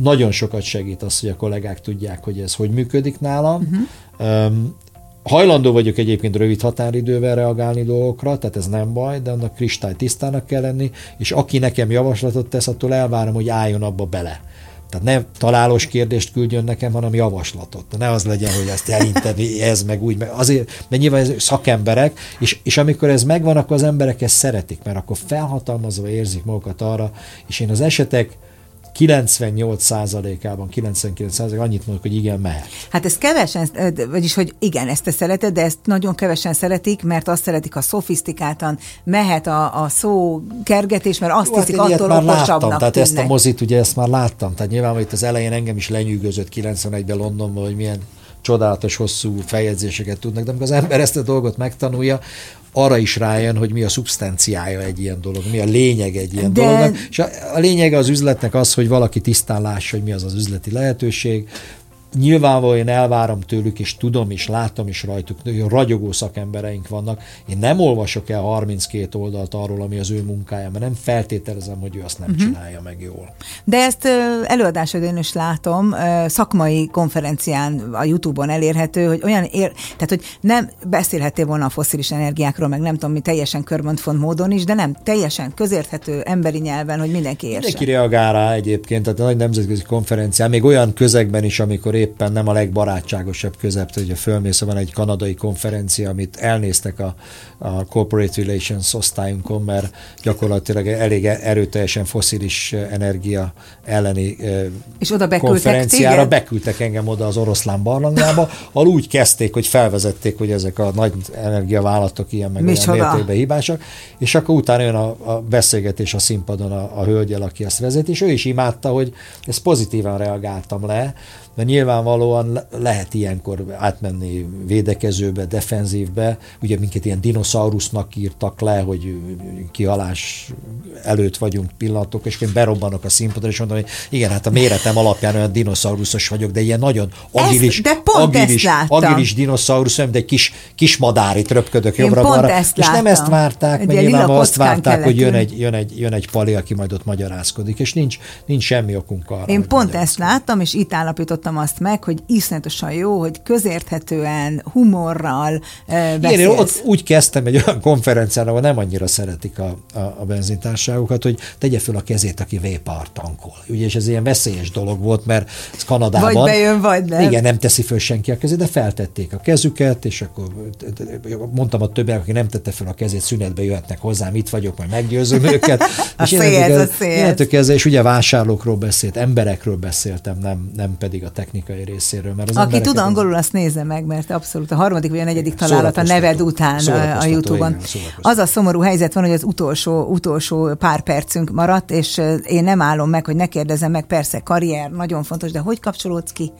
Nagyon sokat segít az, hogy a kollégák tudják, hogy ez hogy működik nálam. Uh-huh. Um, Hajlandó vagyok egyébként rövid határidővel reagálni dolgokra, tehát ez nem baj, de annak kristály tisztának kell lenni, és aki nekem javaslatot tesz, attól elvárom, hogy álljon abba bele. Tehát ne találós kérdést küldjön nekem, hanem javaslatot. Ne az legyen, hogy ezt elinteni, ez meg úgy, meg azért, mert nyilván ez szakemberek, és, és amikor ez megvan, akkor az emberek ezt szeretik, mert akkor felhatalmazva érzik magukat arra, és én az esetek kilencvennyolc százalékában, kilencvenkilenc százalékában annyit mondok, hogy igen, mehet. Hát ez kevesen, vagyis, hogy igen, ezt te szereted, de ezt nagyon kevesen szeretik, mert azt szeretik, ha szofisztikáltan mehet a, a szó kergetés, mert azt Jó, hiszik, hát attól okosabbnak láttam, tehát tűnnek. Ezt a mozit, ugye ezt már láttam, tehát nyilván itt az elején engem is lenyűgözött kilencvenegyben Londonban, hogy milyen csodálatos, hosszú feljegyzéseket tudnak, de amikor az ember ezt a dolgot megtanulja, arra is rájön, hogy mi a szubsztenciája egy ilyen dolog, mi a lényeg egy ilyen De... dolognak. És a, a lényege az üzletnek az, hogy valaki tisztán lássa, hogy mi az az üzleti lehetőség. Nyilvánvalóan én elvárom tőlük, és tudom, és látom is rajtuk, hogy ragyogó szakembereink vannak. Én nem olvasok el harminckét oldalt arról, ami az ő munkája, mert nem feltételezem, hogy ő azt nem uh-huh. csinálja meg jól. De ezt előadásodon is látom, szakmai konferencián, a YouTube-on elérhető, hogy olyan ér... tehát, hogy nem beszélhettél volna a fosszilis energiákról, meg nem tudom mi, teljesen körmondfont módon is, de nem teljesen közérthető emberi nyelven, hogy mindenki értse. Mindenki reagál rá egyébként, tehát a nagy nemzetközi konferencián, még olyan közegben is, amikor éppen nem a legbarátságosabb közep, hogy a fölmész, van egy kanadai konferencia, amit elnéztek a, a Corporate Relations osztályunkon, mert gyakorlatilag elég erőteljesen fosszilis energia elleni és oda konferenciára beküldtek engem oda az oroszlán barlangába, ahol úgy kezdték, hogy felvezették, hogy ezek a nagy energiavállalatok ilyen meg olyan mértékben hibásak, és akkor utána jön a, a beszélgetés a színpadon a, a hölgyel, aki ezt vezet, és ő is imádta, hogy ezt pozitívan reagáltam le, mert nyilvánvalóan lehet ilyenkor átmenni védekezőbe, defenzívbe, ugye minket ilyen dinoszaurusznak írtak le, hogy kihalás előtt vagyunk pillanatok, és én berobbanok a színpadra, és mondom, hogy igen, hát a méretem alapján olyan dinoszauruszos vagyok, de ilyen nagyon agilis, ez, de pont agilis, agilis dinoszaurusz, de egy kis, kis madárit röpködök jobbra-balra, és nem ezt várták, mert nyilván azt várták, hogy jön egy, jön, egy, jön egy pali, aki majd ott magyarázkodik, és nincs, nincs semmi okunk arra. Én pont ezt láttam, és itt állapítottam azt meg, hogy iszonyatosan jó, hogy közérthetően, humorral eh, beszélsz. Én ott úgy kezdtem egy olyan konferencián, ahol nem annyira szeretik a, a, a benzintárságokat, hogy tegye föl a kezét, aki vépár tankol. Ugye, és ez ilyen veszélyes dolog volt, mert ez Kanadában... Vagy bejön, vagy nem. Igen, nem teszi föl senki a kezét, de feltették a kezüket, és akkor mondtam a többiek, aki nem tette föl a kezét, szünetbe jöhetnek hozzám, itt vagyok, majd meggyőzöm őket. A szél, és ugye vásárlókról beszélt, emberekről beszéltem, nem, nem pedig a technikai részéről. Mert az aki tud angolul, azt nézze meg, mert abszolút a harmadik vagy a negyedik találat a neved után a YouTube-on. Az a szomorú helyzet van, hogy az utolsó, utolsó pár percünk maradt, és én nem állom meg, hogy ne kérdezem meg, persze karrier nagyon fontos, de hogy kapcsolódsz ki?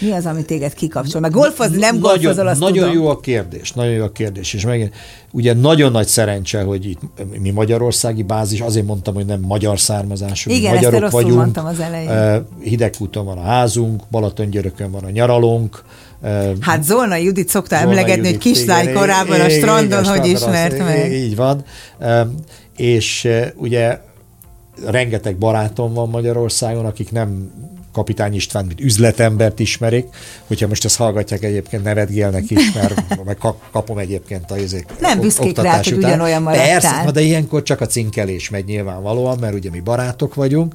Mi az, amit téged kikapcsol? Meg golfozni, nem golfozol, azt nagyon tudom. Nagyon jó a kérdés, nagyon jó a kérdés, és meg ugye nagyon nagy szerencse, hogy itt mi magyarországi bázis, azért mondtam, hogy nem magyar származású, igen, magyarok vagyunk. Igen, ezt rosszul mondtam az elején. Hidegkúton van a házunk, Balatongyörökön van a nyaralónk. Hát Zolnai Judit szokta Zolnai emlegetni, Judit, hogy kislány korában a strandon, hogy ismert meg. Így van, és ugye rengeteg barátom van Magyarországon, akik nem Kapitány István, mint üzletembert ismerik, hogyha most ezt hallgatják, egyébként nevetgélnek is, mert meg kapom egyébként a izék oktatás után. Nem büszkék rá, hogy ugyanolyan maradtál. Persze, de ilyenkor csak a cinkelés megy nyilvánvalóan, mert ugye mi barátok vagyunk.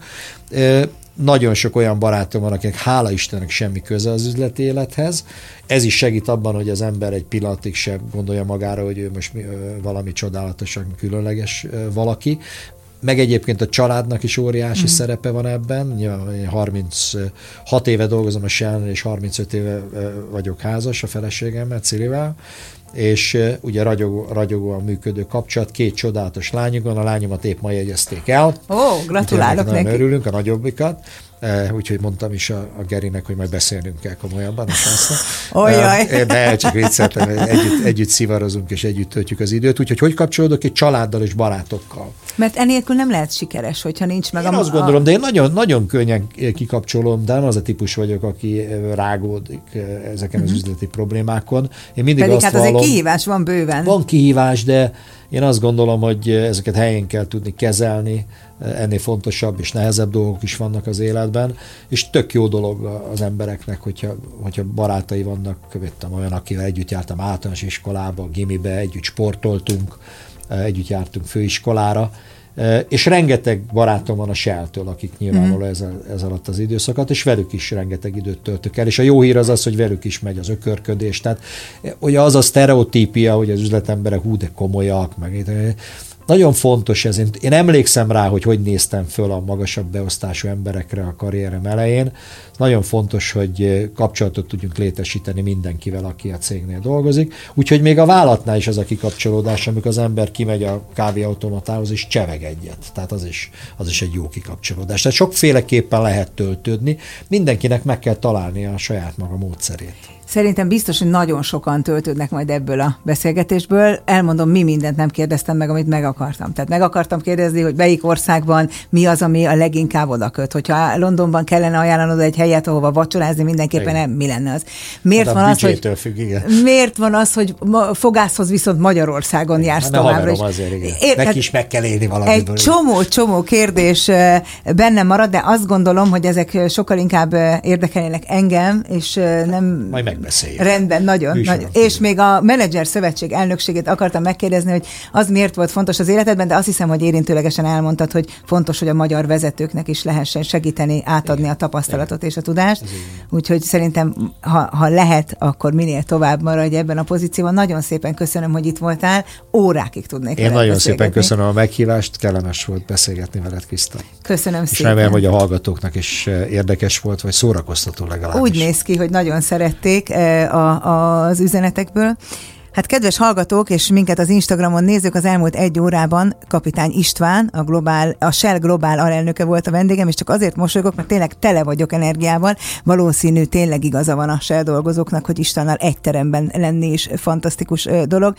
Nagyon sok olyan barátom van, akinek hála Istennek semmi köze az üzleti élethez. Ez is segít abban, hogy az ember egy pillanatig sem gondolja magára, hogy ő most valami csodálatosan különleges valaki. Meg egyébként a családnak is óriási mm. szerepe van ebben. Én harminchat éve dolgozom a Shell-nél, és harmincöt éve vagyok házas a feleségemmel, Cilivel, és ugye ragyogó, ragyogóan működő kapcsolat, két csodálatos lányunk van, a lányomat épp ma jegyezték el. Ó, oh, gratulálok neki. Nagyon örülünk, a nagyobbikat. Uh, úgyhogy mondtam is a, a Gerinek, hogy majd beszélnünk kell komolyabban. Olyaj! De csak vicceltem, együtt, együtt szivarozunk, és együtt töltjük az időt. Úgyhogy hogy kapcsolódok egy családdal és barátokkal? Mert enélkül nem lehet sikeres, hogyha nincs meg én a... Én azt gondolom, de én nagyon, nagyon könnyen kikapcsolom, de az a típus vagyok, aki rágódik ezeken az üzleti problémákon. Én mindig pedig azt hát azért hallom, kihívás van bőven. Van kihívás, de én azt gondolom, hogy ezeket helyén kell tudni kezelni, ennél fontosabb és nehezebb dolgok is vannak az életben, és tök jó dolog az embereknek, hogyha, hogyha barátai vannak, követtem olyan, akivel együtt jártam általános iskolába, gimibe, együtt sportoltunk, együtt jártunk főiskolára, és rengeteg barátom van a Shell-től, akik nyilvánvalóan ez, ez alatt az időszakat, és velük is rengeteg időt töltök el, és a jó hír az az, hogy velük is megy az ökörködés, tehát ugye az a sztereotípia, hogy az üzletemberek hú, de komolyak, meg nagyon fontos ez. Én emlékszem rá, hogy hogy néztem föl a magasabb beosztású emberekre a karrierem elején. Nagyon fontos, hogy kapcsolatot tudjunk létesíteni mindenkivel, aki a cégnél dolgozik. Úgyhogy még a vállalatnál is az a kikapcsolódás, amikor az ember kimegy a kávéautomatához és cseveg egyet. Tehát az is, az is egy jó kikapcsolódás. Tehát sokféleképpen lehet töltődni. Mindenkinek meg kell találnia a saját maga módszerét. Szerintem biztos, hogy nagyon sokan töltődnek majd ebből a beszélgetésből. Elmondom, mi mindent nem kérdeztem meg, amit meg akartam. Tehát meg akartam kérdezni, hogy melyik országban mi az, ami a leginkább odaköt. Hogyha Londonban kellene ajánlanod egy helyet, ahova vacsorázni, mindenképpen nem, mi lenne az? Miért, hát van az, hogy, függ, miért van az, hogy fogászhoz viszont Magyarországon igen, jársz továbbra? Neki is meg kell élni valamiből. Egy csomó-csomó kérdés bennem marad, de azt gondolom, hogy ezek sokkal inkább érdekelnének engem, és nem... Majd beszéljük. Rendben, nagyon. Nagy, és még a menedzser szövetség elnökségét akartam megkérdezni, hogy az miért volt fontos az az életedben, de azt hiszem, hogy érintőlegesen elmondtad, hogy fontos, hogy a magyar vezetőknek is lehessen segíteni, átadni igen, a tapasztalatot igen. és a tudást. Úgyhogy szerintem, ha, ha lehet, akkor minél tovább maradj ebben a pozícióban. Nagyon szépen köszönöm, hogy itt voltál. Órákig tudnék. Én nagyon szépen köszönöm a meghívást, kellemes volt beszélgetni veled, Kriszta. Köszönöm és szépen. És remélem, hogy a hallgatóknak is érdekes volt, vagy szórakoztató legalábbis. Úgy néz ki, hogy nagyon szerették az üzenetekből. Hát kedves hallgatók, és minket az Instagramon nézők, az elmúlt egy órában Kapitány István, a, globál, a Shell Global alelnöke volt a vendégem, és csak azért mosolygok, mert tényleg tele vagyok energiával. Valószínű, tényleg igaza van a Shell dolgozóknak, hogy Istvánnal egy teremben lenni is fantasztikus dolog.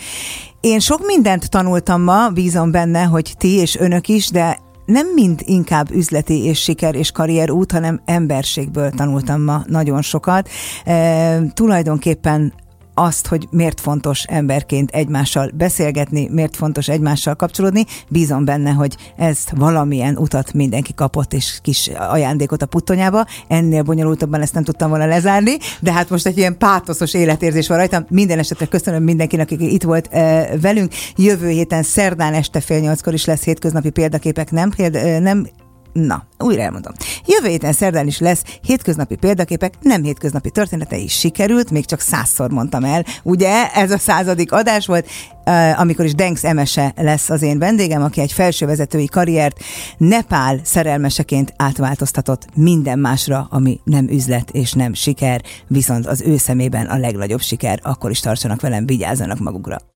Én sok mindent tanultam ma, bízom benne, hogy ti és önök is, de nem mind inkább üzleti és siker és karrier út, hanem emberségből tanultam ma nagyon sokat. E, tulajdonképpen azt, hogy miért fontos emberként egymással beszélgetni, miért fontos egymással kapcsolódni. Bízom benne, hogy ezt valamilyen utat mindenki kapott, és kis ajándékot a puttonyába. Ennél bonyolultabban ezt nem tudtam volna lezárni, de hát most egy ilyen pátoszos életérzés van rajtam. Minden esetre köszönöm mindenkinek, aki itt volt e, velünk. Jövő héten szerdán este fél nyolckor is lesz hétköznapi példaképek, nem, példa, nem Na, újra elmondom. Jövő héten szerdán is lesz hétköznapi példaképek, nem hétköznapi történetei is sikerült, még csak százszor mondtam el. Ugye, ez a századik adás volt, amikor is Dengs Emese lesz az én vendégem, aki egy felsővezetői karriert Nepál szerelmeseként átváltoztatott minden másra, ami nem üzlet és nem siker, viszont az ő szemében a legnagyobb siker. Akkor is tartsanak velem, vigyázzanak magukra.